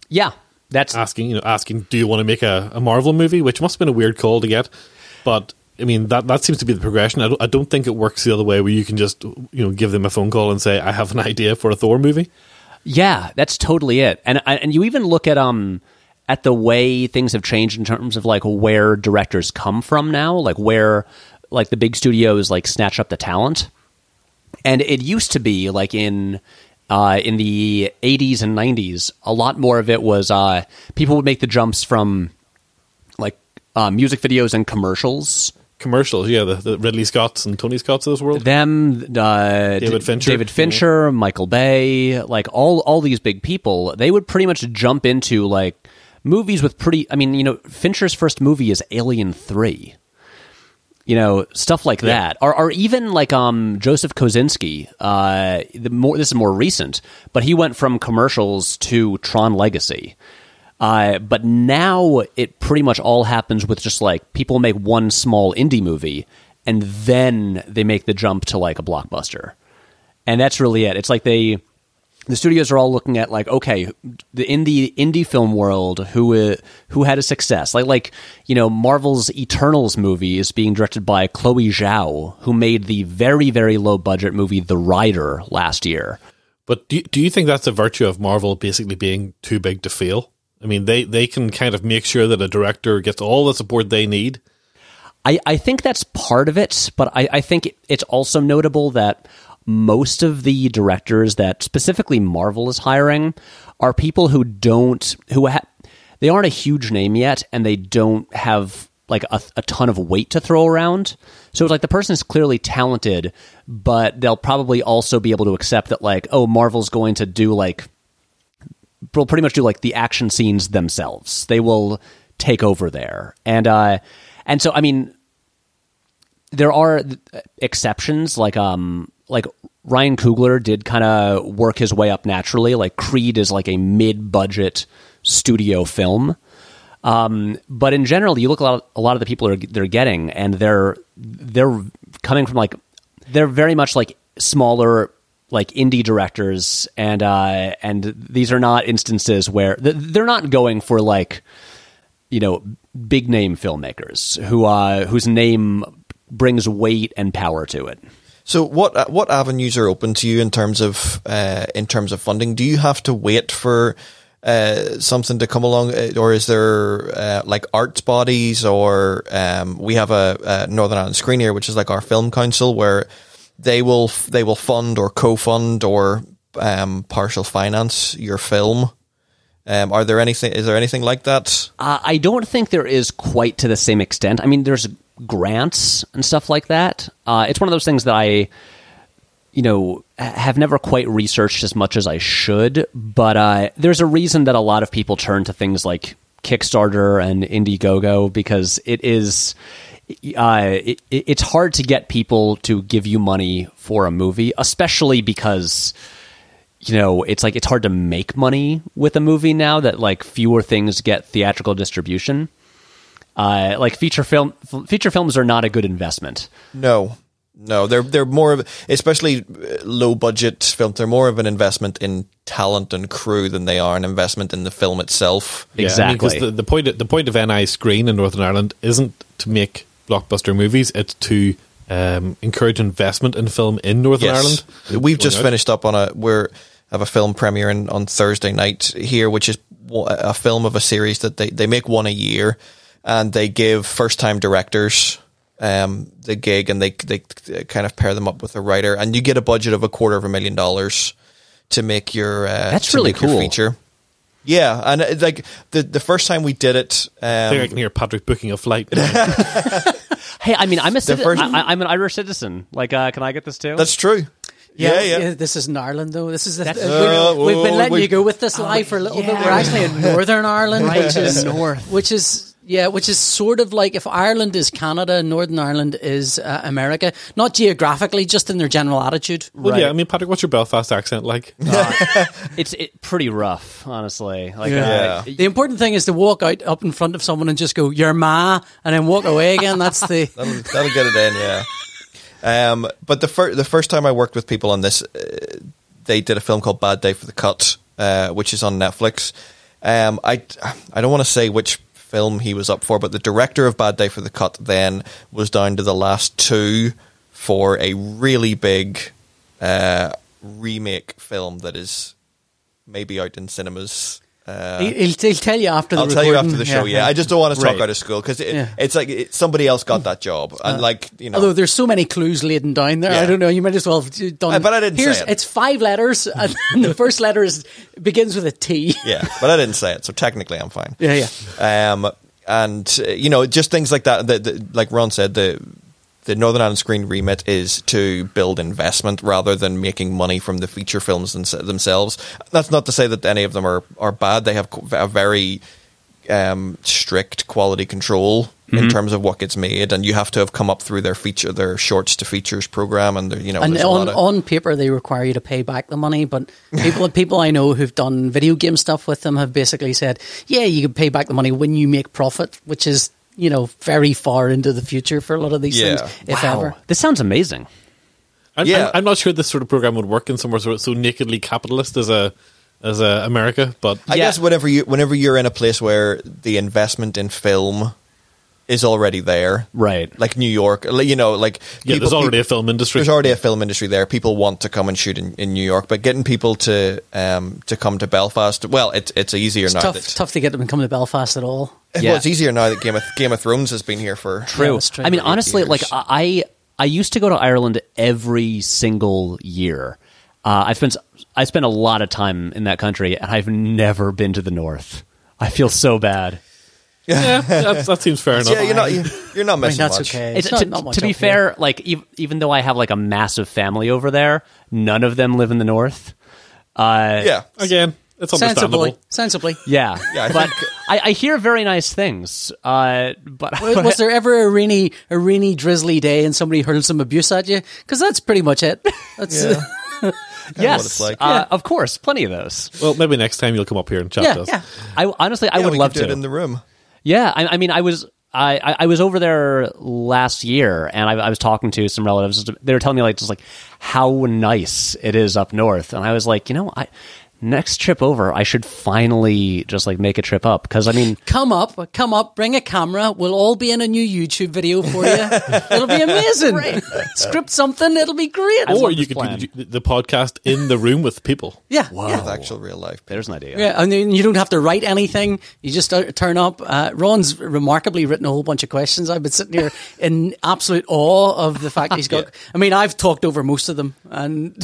Yeah, that's asking you know asking, do you want to make a, a Marvel movie? Which must have been a weird call to get, but I mean, that that seems to be the progression. I don't, I don't think it works the other way, where you can just, you know, give them a phone call and say, I have an idea for a Thor movie. Yeah, that's totally it. And and you even look at um at the way things have changed in terms of like where directors come from now, like where like the big studios like snatch up the talent. And it used to be like in uh, in the eighties and nineties, a lot more of it was uh, people would make the jumps from like uh, music videos and commercials. Commercials, yeah, the, the Ridley Scotts and Tony Scotts of this world. Them, uh, David Fincher, David Fincher, Michael Bay, like all all these big people, they would pretty much jump into like movies with pretty. I mean, you know, Fincher's first movie is Alien three. You know, stuff like yeah. that, or or even like um Joseph Kosinski. Uh, the more this is more recent, but he went from commercials to Tron Legacy. Uh, but now it pretty much all happens with just like people make one small indie movie and then they make the jump to like a blockbuster. And that's really it. It's like they, the studios are all looking at like, okay, the in the indie film world, who, uh, who had a success, like, like, you know, Marvel's Eternals movie is being directed by Chloe Zhao, who made the very, very low budget movie, The Rider, last year. But do, do you think that's a virtue of Marvel basically being too big to fail? I mean, they, they can kind of make sure that a director gets all the support they need. I, I think that's part of it, but I, I think it, it's also notable that most of the directors that specifically Marvel is hiring are people who don't who ha- they aren't a huge name yet, and they don't have like a, a ton of weight to throw around. So it's like the person is clearly talented, but they'll probably also be able to accept that like, oh, Marvel's going to do like. Will pretty much do like the action scenes themselves. They will take over there, and uh, and so I mean, there are exceptions. Like um, like Ryan Coogler did kind of work his way up naturally. Like Creed is like a mid-budget studio film, um, but in general, you look a lot. A lot of the people are they're getting, and they're they're coming from like they're very much like smaller. Like indie directors, and uh, and these are not instances where they're not going for like, you know, big name filmmakers who uh, whose name brings weight and power to it. So what what avenues are open to you in terms of uh, in terms of funding? Do you have to wait for uh, something to come along, or is there uh, like arts bodies, or um, we have a, a Northern Ireland Screen here, which is like our film council, where They will they will fund or co-fund or um, partial finance your film. Um, are there anything? Is there anything like that? Uh, I don't think there is quite to the same extent. I mean, there's grants and stuff like that. Uh, it's one of those things that I, you know, have never quite researched as much as I should. But uh, there's a reason that a lot of people turn to things like Kickstarter and Indiegogo, because it is. Uh, it, it's hard to get people to give you money for a movie, especially because, you know, it's like it's hard to make money with a movie now that like fewer things get theatrical distribution. Uh, like feature film, feature films are not a good investment. No, no, they're they're more of, especially low budget films. They're more of an investment in talent and crew than they are an investment in the film itself. Yeah, exactly. I mean, 'cause the, the point the point of N I Screen in Northern Ireland isn't to make blockbuster movies, it's to um, encourage investment in film in Northern yes. Ireland. We've just out. finished up on a, we're, have a film premiere in, on Thursday night here, which is a film of a series that they, they make one a year, and they give first-time directors um, the gig, and they they kind of pair them up with a writer, and you get a budget of a quarter of a million dollars to make your uh, that's really cool feature. Yeah, and uh, like the the first time we did it, um, I can hear Patrick booking a flight. Hey, I mean, I'm a citi- first- I, I'm an Irish citizen. Like, uh, can I get this too? That's true. Yeah, yeah, yeah. This is in Ireland, though. This is the th- uh, we've, we've been letting we, you go with this lie uh, for a little yeah. bit. We're actually in Northern Ireland, right, which is north, which is yeah, which is sort of like if Ireland is Canada, Northern Ireland is uh, America. Not geographically, just in their general attitude. Well, right. Yeah. I mean, Patrick, what's your Belfast accent like? Uh, it's it, pretty rough, honestly. Like, yeah. Uh, yeah. The important thing is to walk out up in front of someone and just go "your ma" and then walk away again. That's the that'll, that'll get it in, yeah. Um, but the first the first time I worked with people on this, uh, they did a film called Bad Day for the Cut, uh, which is on Netflix. Um, I I don't want to say which film he was up for, but the director of Bad Day for the Cut then was down to the last two for a really big uh, remake film that is maybe out in cinemas. Uh, he'll, he'll tell you after the I'll recording. tell you after the show, yeah. yeah. I just don't want to talk right. out of school because it, yeah. it's like it, somebody else got that job. And uh, like, you know. Although there's so many clues laden down there. Yeah. I don't know. You might as well have done uh, But I didn't Here's, say it. It's five letters and the first letter is begins with a T. Yeah, but I didn't say it. So technically I'm fine. Yeah, yeah. Um, and, uh, you know, just things like that. The, the, like Ron said, the, the Northern Ireland Screen remit is to build investment rather than making money from the feature films themselves. That's not to say that any of them are, are bad. They have a very um, strict quality control mm-hmm. in terms of what gets made, and you have to have come up through their feature, their shorts to features program, and you know. And on, of- on paper, they require you to pay back the money, but people people I know who've done video game stuff with them have basically said, "Yeah, you can pay back the money when you make profit," which is, you know, very far into the future for a lot of these yeah. things, if wow. ever. This sounds amazing. I'm, yeah. I'm, I'm not sure this sort of program would work in somewhere so, so nakedly capitalist as a as a America, but I yeah. guess whenever you whenever you're in a place where the investment in film is already there, right? Like New York, you know, like yeah, people, there's already people, a film industry. There's already a film industry there. People want to come and shoot in, in New York, but getting people to um to come to Belfast, well, it's it's easier it's now. Tough, that, tough to get them to come to Belfast at all. Yeah. Well, it's easier now that Game of Game of Thrones has been here for true. true. I mean, honestly, years. like I I used to go to Ireland every single year. Uh, I spent I spent a lot of time in that country, and I've never been to the north. I feel so bad. Yeah, that, that seems fair enough. Yeah, you're not you're not missing I mean, much. Okay. It's, it's not, to, not much to be fair, here. like even, even though I have like a massive family over there, none of them live in the north. Uh, yeah, again. It's understandable. Sensibly. Sensibly. Yeah. yeah I but I, I hear very nice things. Uh, but was, was there ever a rainy, a rainy, drizzly day and somebody hurled some abuse at you? Because that's pretty much it. That's yeah. uh, yes. What it's like. uh, yeah. Of course. Plenty of those. Well, maybe next time you'll come up here and chat yeah, to us. Yeah. I, honestly, yeah, I would we love could do to. It in the room. Yeah. I, I mean, I was. I, I was over there last year, and I, I was talking to some relatives. They were telling me like just like how nice it is up north, and I was like, you know, I. Next trip over, I should finally just like make a trip up because I mean, come up, come up, bring a camera. We'll all be in a new YouTube video for you. It'll be amazing. Right. Script something. It'll be great. Or you could plan. do the, the podcast in the room with people. Yeah, wow, yeah. With actual real life. There's an idea. Yeah, and you don't have to write anything. You just turn up. Uh, Ron's remarkably written a whole bunch of questions. I've been sitting here in absolute awe of the fact he's got. yeah. I mean, I've talked over most of them, and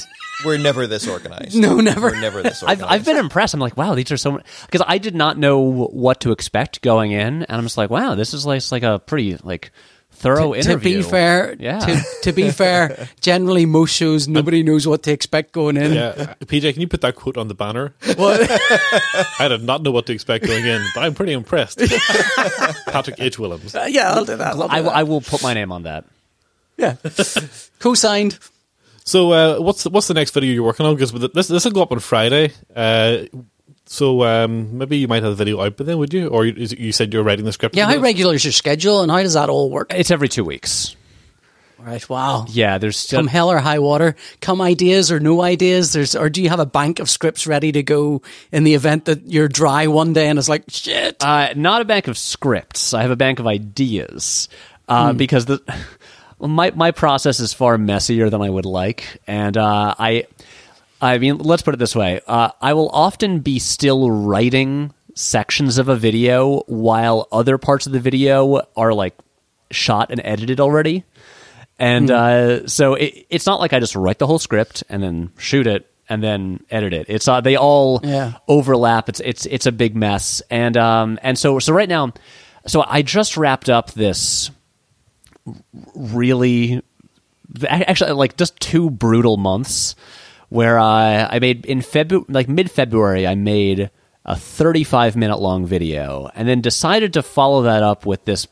we're never this organized. No, never. We're never this. I've, I've been impressed. I'm like, wow, these are so much. Because I did not know what to expect going in, and I'm just like, wow, this is like, like a pretty like thorough to, interview. To be fair, yeah. to, to be fair, generally most shows nobody knows what to expect going in. Yeah. P J, can you put that quote on the banner? What? I did not know what to expect going in, but I'm pretty impressed. Patrick H. Willems. Uh, yeah, I'll do that. I'll do I, that. I will put my name on that. Yeah, co-signed. So uh, what's the, what's the next video you're working on? Because this this will go up on Friday. Uh, so um, maybe you might have the video out by then, would you? Or you, you said you're writing the script. Yeah. How regular is your schedule, and how does that all work? It's every two weeks. All right. Wow. Yeah. There's still- come hell or high water, come ideas or no ideas. There's or do you have a bank of scripts ready to go in the event that you're dry one day and it's like shit? Uh, not a bank of scripts. I have a bank of ideas uh, hmm. because the. My my process is far messier than I would like, and uh, I I mean, let's put it this way: uh, I will often be still writing sections of a video while other parts of the video are like shot and edited already. And mm. uh, so it, it's not like I just write the whole script and then shoot it and then edit it. It's uh, they all yeah. overlap. It's it's it's a big mess. And um and so so right now, so I just wrapped up this really actually like just two brutal months where I I made in February like mid February I made a thirty-five minute long video and then decided to follow that up with this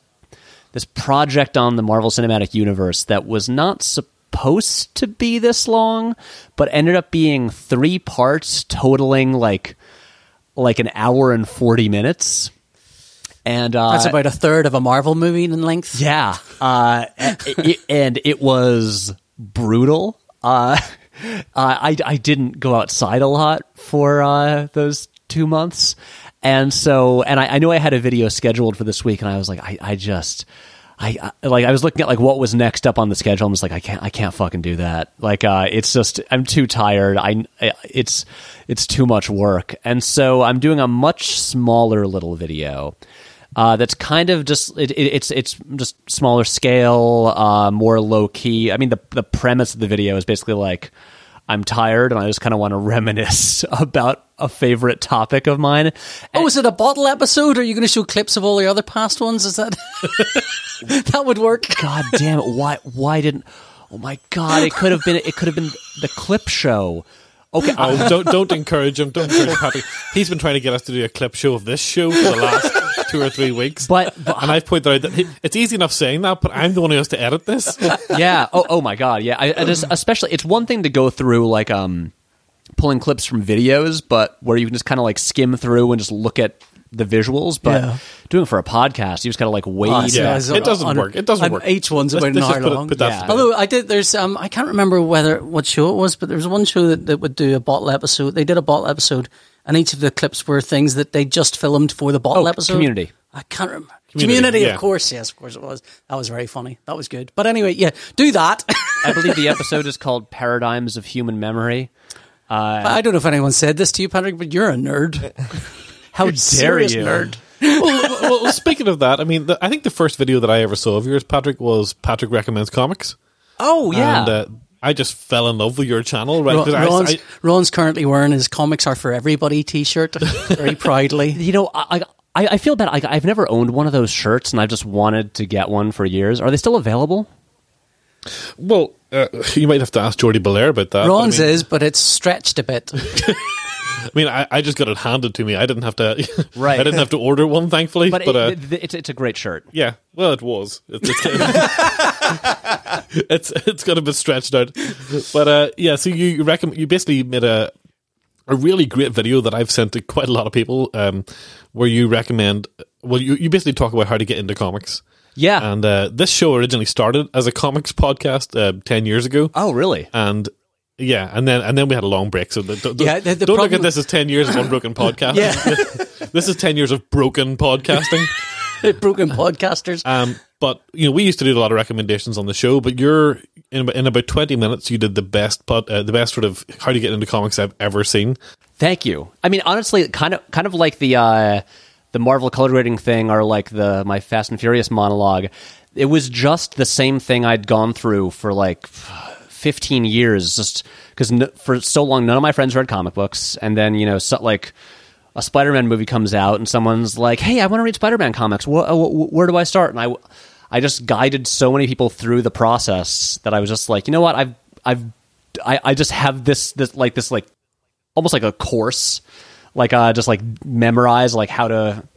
this project on the Marvel Cinematic Universe that was not supposed to be this long, but ended up being three parts totaling like like an hour and forty minutes. And uh, that's about a third of a Marvel movie in length. Yeah, uh, it, and it was brutal. Uh, I I didn't go outside a lot for uh, those two months. And so, and I, I knew I had a video scheduled for this week, and I was like, I, I just, I, I like, I was looking at like what was next up on the schedule. I'm just like, I can't, I can't fucking do that. Like, uh, it's just, I'm too tired. I, it's, it's too much work. And so, I'm doing a much smaller little video, uh, that's kind of just, it, it, it's, it's just smaller scale, uh, more low key. I mean, the the premise of the video is basically like, I'm tired, and I just kind of want to reminisce about a favorite topic of mine. And oh, is it a bottle episode? Are you going to show clips of all the other past ones? Is that that would work? God damn it! Why? Why didn't? Oh my god! It could have been. It could have been the clip show. Okay. Oh, don't don't encourage him. Don't encourage Patrick. He's been trying to get us to do a clip show of this show for the last two or three weeks. But, but and I've pointed out that he, it's easy enough saying that, but I'm the one who has to edit this. Yeah. Oh. Oh my God. Yeah. I, I just, especially, it's one thing to go through like um, pulling clips from videos, but where you can just kind of like skim through and just look at the visuals. But yeah. doing it for a podcast, you just kind of like wade. Oh, yeah. yeah. It doesn't on, work. It doesn't on, work. Each one's about Let's, an hour put, long. Put yeah. Although I did, there's um, I can't remember whether what show it was, but there was one show that, that would do a bottle episode. They did a bottle episode, and each of the clips were things that they just filmed for the bottle oh, episode. Community. I can't remember. Community, Community yeah. of course. Yes, of course it was. That was very funny. That was good. But anyway, yeah, do that. I believe the episode is called Paradigms of Human Memory. Uh, I don't know if anyone said this to you, Patrick, but you're a nerd. How you're dare you? Nerd. well, well, well, speaking of that, I mean, the, I think the first video that I ever saw of yours, Patrick, was Patrick Recommends Comics. Oh, yeah. And uh, I just fell in love with your channel. Right? Ron, Ron's, I, I, Ron's currently wearing his Comics Are For Everybody t-shirt very proudly. You know, I, I, I feel bad. I, I've never owned one of those shirts, and I've just wanted to get one for years. Are they still available? Well, uh, you might have to ask Jordi Belair about that. Ron's but I mean, is, but it's stretched a bit. I mean, I, I just got it handed to me. I didn't have to. Right. I didn't have to order one, thankfully. But, but it, uh, it, it's it's a great shirt. Yeah. Well, it was. It's it's, it's, it's got a bit stretched out, but uh, yeah. So you recommend you basically made a a really great video that I've sent to quite a lot of people, um, where you recommend. Well, you you basically talk about how to get into comics. Yeah. And uh, this show originally started as a comics podcast uh, ten years ago. Oh, really? And. Yeah, and then and then we had a long break. So the, the, yeah, the, the don't look at this as ten years of unbroken podcasting. Yeah. This is ten years of broken podcasting. Broken podcasters. Um, but you know, we used to do a lot of recommendations on the show. But you're in in about twenty minutes. You did the best pod, uh, the best sort of how to get into comics I've ever seen. Thank you. I mean, honestly, kind of kind of like the uh, the Marvel color grading thing, or like the my Fast and Furious monologue. It was just the same thing I'd gone through for like. fifteen years, just because no, for so long none of my friends read comic books, and then you know so, like a Spider-Man movie comes out and someone's like, hey, I want to read Spider-Man comics, where, where do I start? And I I just guided so many people through the process that I was just like, you know what, I've I've I, I just have this this like this like almost like a course, like uh just like memorize like how to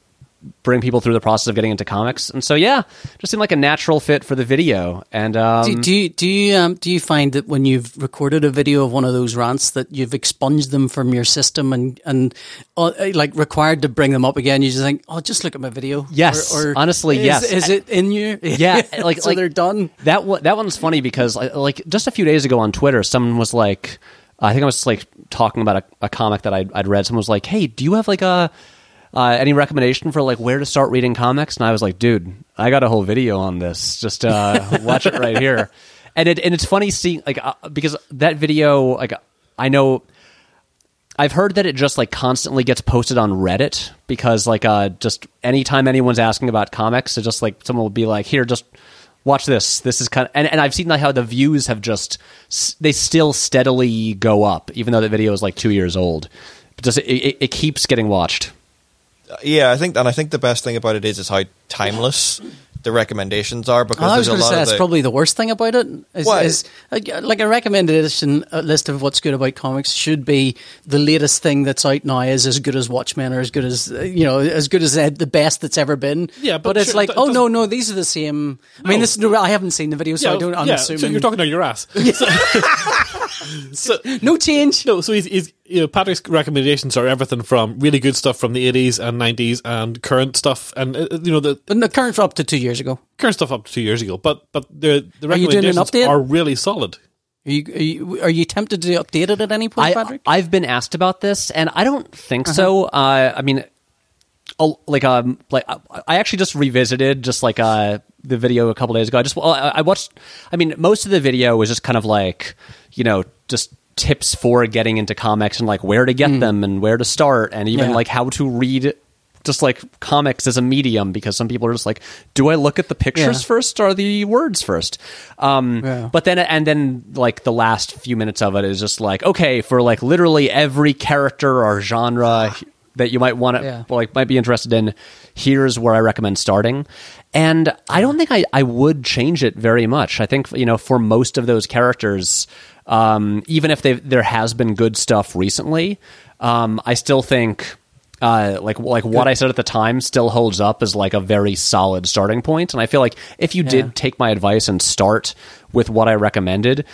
bring people through the process of getting into comics. And so yeah, just seemed like a natural fit for the video. And um, do, do you do you um, do you find that when you've recorded a video of one of those rants that you've expunged them from your system and and uh, like required to bring them up again, you just think, oh, just look at my video? Yes, or, or honestly, is, yes. Is it in you? Yeah, like so like they're done. That one, that one's funny because like just a few days ago on Twitter, someone was like, I think I was like talking about a, a comic that I'd, I'd read. Someone was like, hey, do you have like a Uh, any recommendation for like where to start reading comics? And I was like, dude, I got a whole video on this. Just uh, watch it right here. And it and it's funny seeing like uh, because that video, like I know I've heard that it just like constantly gets posted on Reddit because like uh just anytime anyone's asking about comics, it just like someone will be like, here, just watch this. This is kind of, and, and I've seen like how the views have just, they still steadily go up, even though the video is like two years old. But just it, it, it keeps getting watched. Yeah, I think, and I think the best thing about it is is how timeless the recommendations are, because I was going to say that's the, probably the worst thing about it is, is like a recommendation a list of what's good about comics should be the latest thing that's out now is as good as Watchmen or as good as you know as good as the best that's ever been. Yeah, but, but it's sure, like th- oh no no these are the same. I mean no. this no, I haven't seen the video so yeah, I don't. I'm yeah, assuming so you're talking out your ass. so, no change. No, so he's, he's you know Patrick's recommendations are everything from really good stuff from the eighties and nineties and current stuff and uh, you know the but no, current for up to two years. ago. Current stuff up to two years ago, but but the the recommendations are, are really solid. Are you, are you are you tempted to update it at any point, I, Patrick? I've been asked about this, and I don't think uh-huh. so. Uh, I mean, like um, like I actually just revisited just like uh the video a couple days ago. I just I watched. I mean, most of the video was just kind of like you know just. tips for getting into comics and like where to get mm. them and where to start and even yeah. like how to read. Just like comics as a medium, because some people are just like, do I look at the pictures yeah. first or the words first? Um, yeah. But then, and then like the last few minutes of it is just like, okay, for like literally every character or genre that you might want to, yeah. like might be interested in, here's where I recommend starting. And I don't think I, I would change it very much. I think, you know, for most of those characters, um, even if they there has been good stuff recently, um, I still think... Uh, like like what I said at the time still holds up as like a very solid starting point. And I feel like if you yeah. did take my advice and start with what I recommended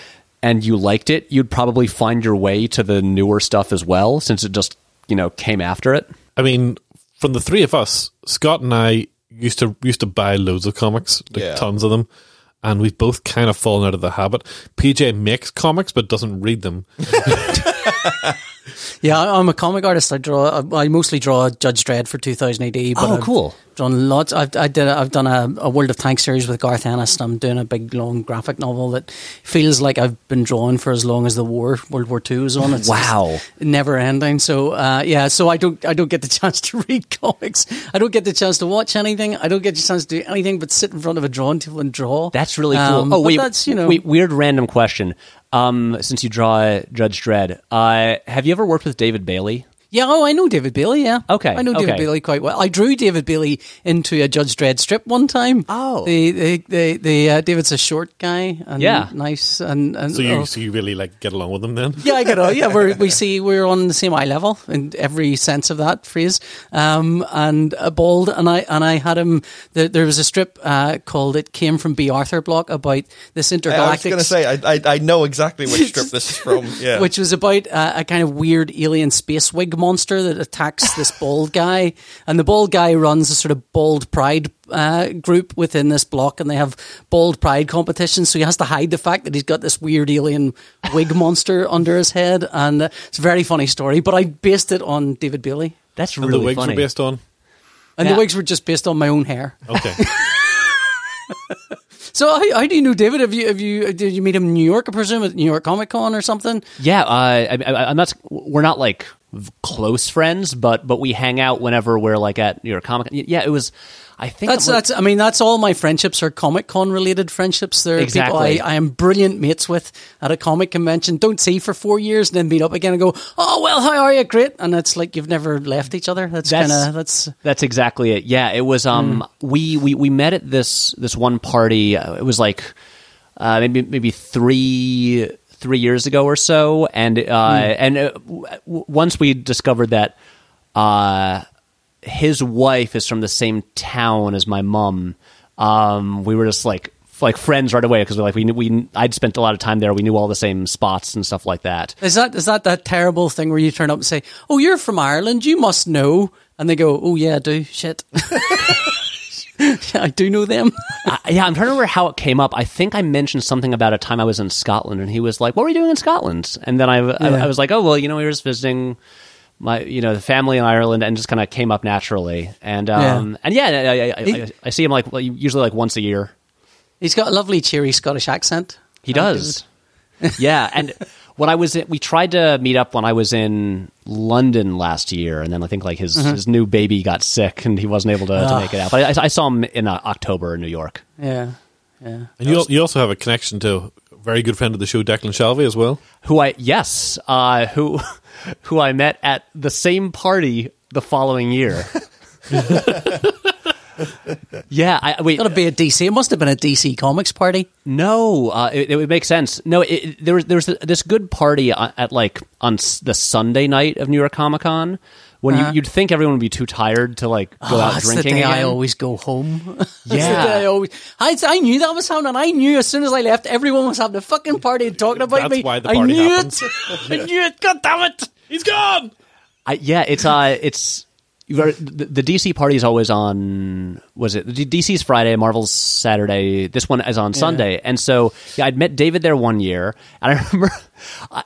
and you liked it, you'd probably find your way to the newer stuff as well, since it just, you know, came after it. I mean, from the three of us, Scott and I used to used to buy loads of comics, like yeah. tons of them. And we've both kind of fallen out of the habit. P J makes comics but doesn't read them. Yeah, I'm a comic artist. I draw. I mostly draw Judge Dredd for two thousand A D. But oh, I've cool! Done lots. I've I did. I've done a, a World of Tanks series with Garth Ennis. I'm doing a big long graphic novel that feels like I've been drawing for as long as the war, World War Two, is on. It's wow, never ending. So uh, yeah, so I don't. I don't get the chance to read comics. I don't get the chance to watch anything. I don't get the chance to do anything but sit in front of a drawing table and draw. That's really cool. Um, oh wait, that's, you know, wait, weird random question. Um, since you draw Judge Dredd, uh, have you ever worked with David Bailey? Yeah, oh, I know David Bailey, yeah. Okay. I know David okay. Bailey quite well. I drew David Bailey into a Judge Dredd strip one time. Oh. The, the, the, the, uh, David's a short guy and yeah. nice. And, and so, you, oh. so you really like get along with him then? Yeah, I get along. Yeah, we're, we see we're on the same eye level in every sense of that phrase. Um, and uh, bald, and I and I had him, the, there was a strip uh, called It Came From B. Arthur Block about this intergalactic... I was going to say, I, I, I know exactly which strip this is from. Yeah. Which was about uh, a kind of weird alien space wig monster that attacks this bald guy, and the bald guy runs a sort of bald pride uh, group within this block, and they have bald pride competitions, so he has to hide the fact that he's got this weird alien wig monster under his head, and uh, it's a very funny story, but I based it on David Bailey. That's really funny. And the wigs funny. were based on? And yeah. the wigs were just based on my own hair. Okay. So how, how do you know David? Have you have you did you meet him in New York? I presume at New York Comic Con or something. Yeah, uh, I, I, I'm not. We're not like close friends, but but we hang out whenever we're like at New York Comic Con. Yeah, it was. I think that's I'm that's. Like, I mean, that's all my friendships are Comic Con related friendships. They're exactly. people I, I am brilliant mates with at a comic convention. Don't see for four years, and then meet up again and go, oh well, how are you? Great, and it's like you've never left each other. That's, that's kind of that's that's exactly it. Yeah, it was. Um, mm. we, we we met at this this one party. It was like uh, maybe maybe three three years ago or so, and uh, mm. and uh, w- once we discovered that. Uh, His wife is from the same town as my mom. Um, we were just like f- like friends right away because we're like we knew, we I'd spent a lot of time there. We knew all the same spots and stuff like that. Is that is that that terrible thing where you turn up and say, "Oh, you're from Ireland. You must know," and they go, "Oh yeah, I do shit." I do know them. uh, yeah, I'm trying to remember how it came up. I think I mentioned something about a time I was in Scotland, and he was like, "What were you doing in Scotland?" And then I yeah. I, I was like, "Oh well, you know, we were just visiting." My, you know, the family in Ireland, and just kind of came up naturally, and um, yeah. and yeah, I, I, he, I, I see him like usually like once a year. He's got a lovely, cheery Scottish accent. He does, yeah. And when I was in, we tried to meet up when I was in London last year, and then I think like his, mm-hmm. his new baby got sick and he wasn't able to, oh. to make it out. But I, I saw him in uh, October in New York. Yeah, yeah. And you you also have a connection to a very good friend of the show, Declan Shalvey, as well. Who I yes, uh, who who I met at the same party the following year. Yeah, I wait. It's gotta be a D C. It must have been a D C Comics party. No, uh, it, it would make sense. No, it, it, there was there was this good party at, at like on s- the Sunday night of New York Comic Con when uh-huh. you, you'd think everyone would be too tired to like go oh, out that's drinking. The day I always go home. Yeah, that's the day I always. I, I knew that was happening. I knew as soon as I left, everyone was having a fucking party and talking about that's me. That's why the party I knew happens. It. I knew it. God damn it! He's gone. I, yeah, it's uh, it's. The D C party is always on, was it? D C's Friday, Marvel's Saturday. This one is on yeah. Sunday. And so yeah, I'd met David there one year. And I remember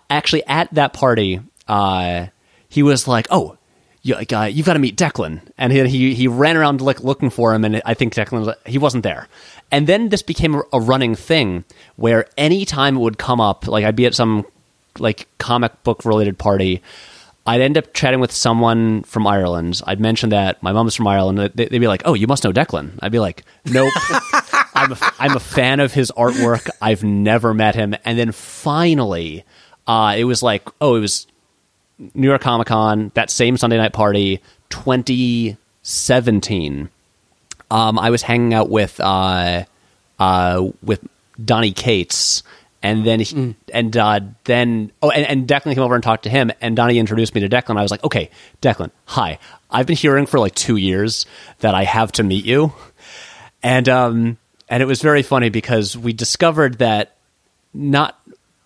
actually at that party, uh, he was like, oh, you, like, uh, you've got to meet Declan. And he, he he ran around like looking for him. And I think Declan, was, he wasn't there. And then this became a running thing where any time it would come up, like I'd be at some like comic book related party, I'd end up chatting with someone from Ireland. I'd mention that my mom's from Ireland. They'd be like, "Oh, you must know Declan." I'd be like, "Nope, I'm a, I'm a fan of his artwork. I've never met him." And then finally, uh, it was like, "Oh, it was New York Comic Con that same Sunday night party, twenty seventeen." Um, I was hanging out with uh, uh, with Donny Cates. And then, he, mm. and uh, then, oh, and, and Declan came over and talked to him. And Donnie introduced me to Declan. I was like, "Okay, Declan, hi. I've been hearing for like two years that I have to meet you." And um, and it was very funny because we discovered that not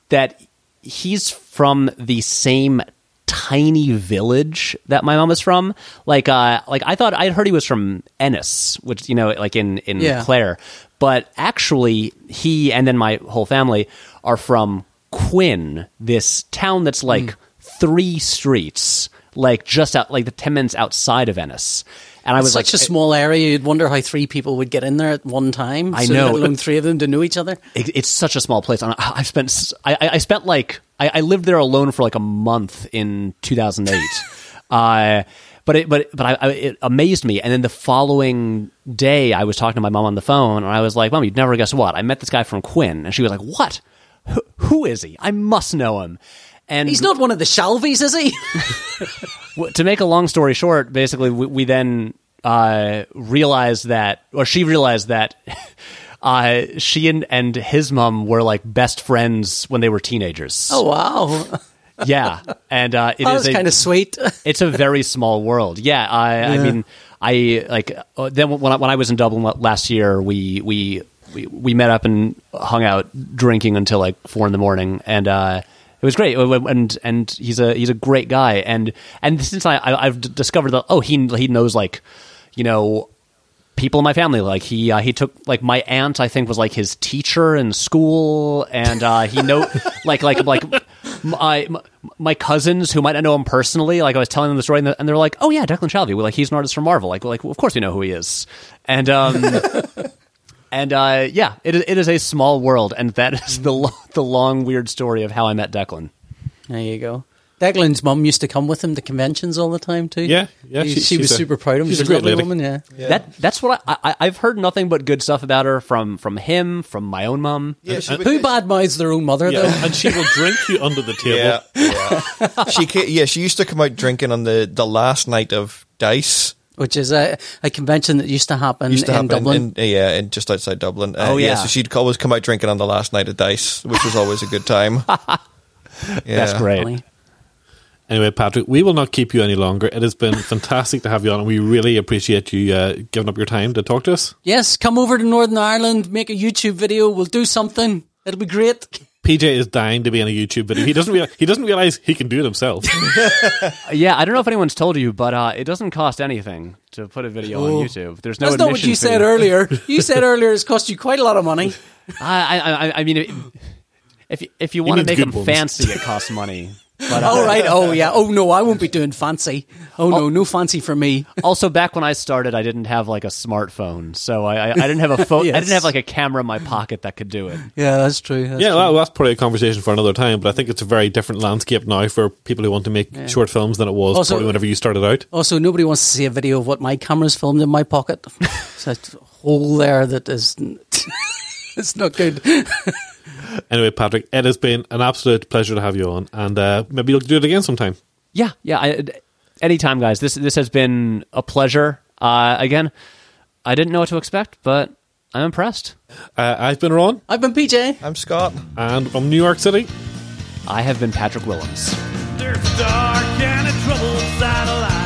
that he's from the same tiny village that my mom is from. Like, uh, like I thought I'd heard he was from Ennis, which you know, like in in yeah. Clare. But actually, he and then my whole family are from Quinn, this town that's like mm. three streets, like just out, like the ten minutes outside of Ennis. And I was such like, a small area. You'd wonder how three people would get in there at one time. I so know, let alone three of them to know each other. It, it's such a small place. I spent, I, I spent like, I, I lived there alone for like a month in two thousand eight. uh, But it, but but I, I, it amazed me. And then the following day, I was talking to my mom on the phone, and I was like, "Mom, you'd never guess what? I met this guy from Quinn," and she was like, "What? Who, who is he? I must know him." And he's not one of the Shalveys, is he? To make a long story short, basically, we, we then uh, realized that, or she realized that. Uh, she and, and his mom were like best friends when they were teenagers. Oh wow. Yeah, and uh, it oh, is kind of sweet. It's a very small world. Yeah, I, yeah. I mean, I like uh, then when I, when I was in Dublin last year, we we, we we met up and hung out drinking until like four in the morning, and uh, it was great. And and he's a he's a great guy, and and since I, I I've discovered that oh he he knows like you know. people in my family, like he uh, he took like my aunt I think was like his teacher in school, and uh he know like like like my my cousins who might not know him personally, like I was telling them the story and they're like, "Oh yeah, Declan Shalvey, well, like he's an artist from Marvel, like like well, of course we know who he is." And um and uh yeah, it it is a small world, and that is the lo- the long weird story of how I met Declan. There you go. Declan's mum used to come with him to conventions all the time too. Yeah, yeah. She, she, she was a, super proud of him. She's, she's a great lady. Woman, yeah. yeah. That that's what I, I I've heard nothing but good stuff about her from from him, from my own mum. Yeah, and, and, who badmouths their own mother yeah. though? And she will drink you under the table. Yeah, yeah. she yeah she used to come out drinking on the, the last night of DICE, which is a, a convention that used to happen used to in happen Dublin. In, in, yeah, in just outside Dublin. Uh, oh yeah. yeah. So she'd always come out drinking on the last night of DICE, which was always a good time. Yeah. That's great. Anyway, Patrick, we will not keep you any longer. It has been fantastic to have you on, and we really appreciate you uh, giving up your time to talk to us. Yes, come over to Northern Ireland, make a YouTube video. We'll do something. It'll be great. P J is dying to be in a YouTube video. He doesn't realize he doesn't realize he can do it himself. Yeah, I don't know if anyone's told you, but uh, it doesn't cost anything to put a video oh, on YouTube. There's no. That's not what you fee. said earlier. You said earlier it's cost you quite a lot of money. I, I, I mean, if if you want to make them ones. fancy, it costs money. But, uh, All right. Oh, yeah. Oh, no, I won't be doing fancy. Oh, no, no fancy for me. Also, back when I started, I didn't have like a smartphone. So I, I, I didn't have a phone. Yes. I didn't have like a camera in my pocket that could do it. Yeah, that's true. That's yeah, true. Well, that's probably a conversation for another time. But I think it's a very different landscape now for people who want to make yeah. short films than it was also, probably whenever you started out. Also, nobody wants to see a video of what my camera's filmed in my pocket. It's a hole there that is... It's not good. Anyway, Patrick, it has been an absolute pleasure to have you on, and uh, maybe you'll do it again sometime. Yeah, yeah. I, anytime, guys. This this has been a pleasure. Uh, again, I didn't know what to expect, but I'm impressed. Uh, I've been Ron. I've been P J. I'm Scott. And from New York City, I have been Patrick Willems. There's dark and a troubled satellite.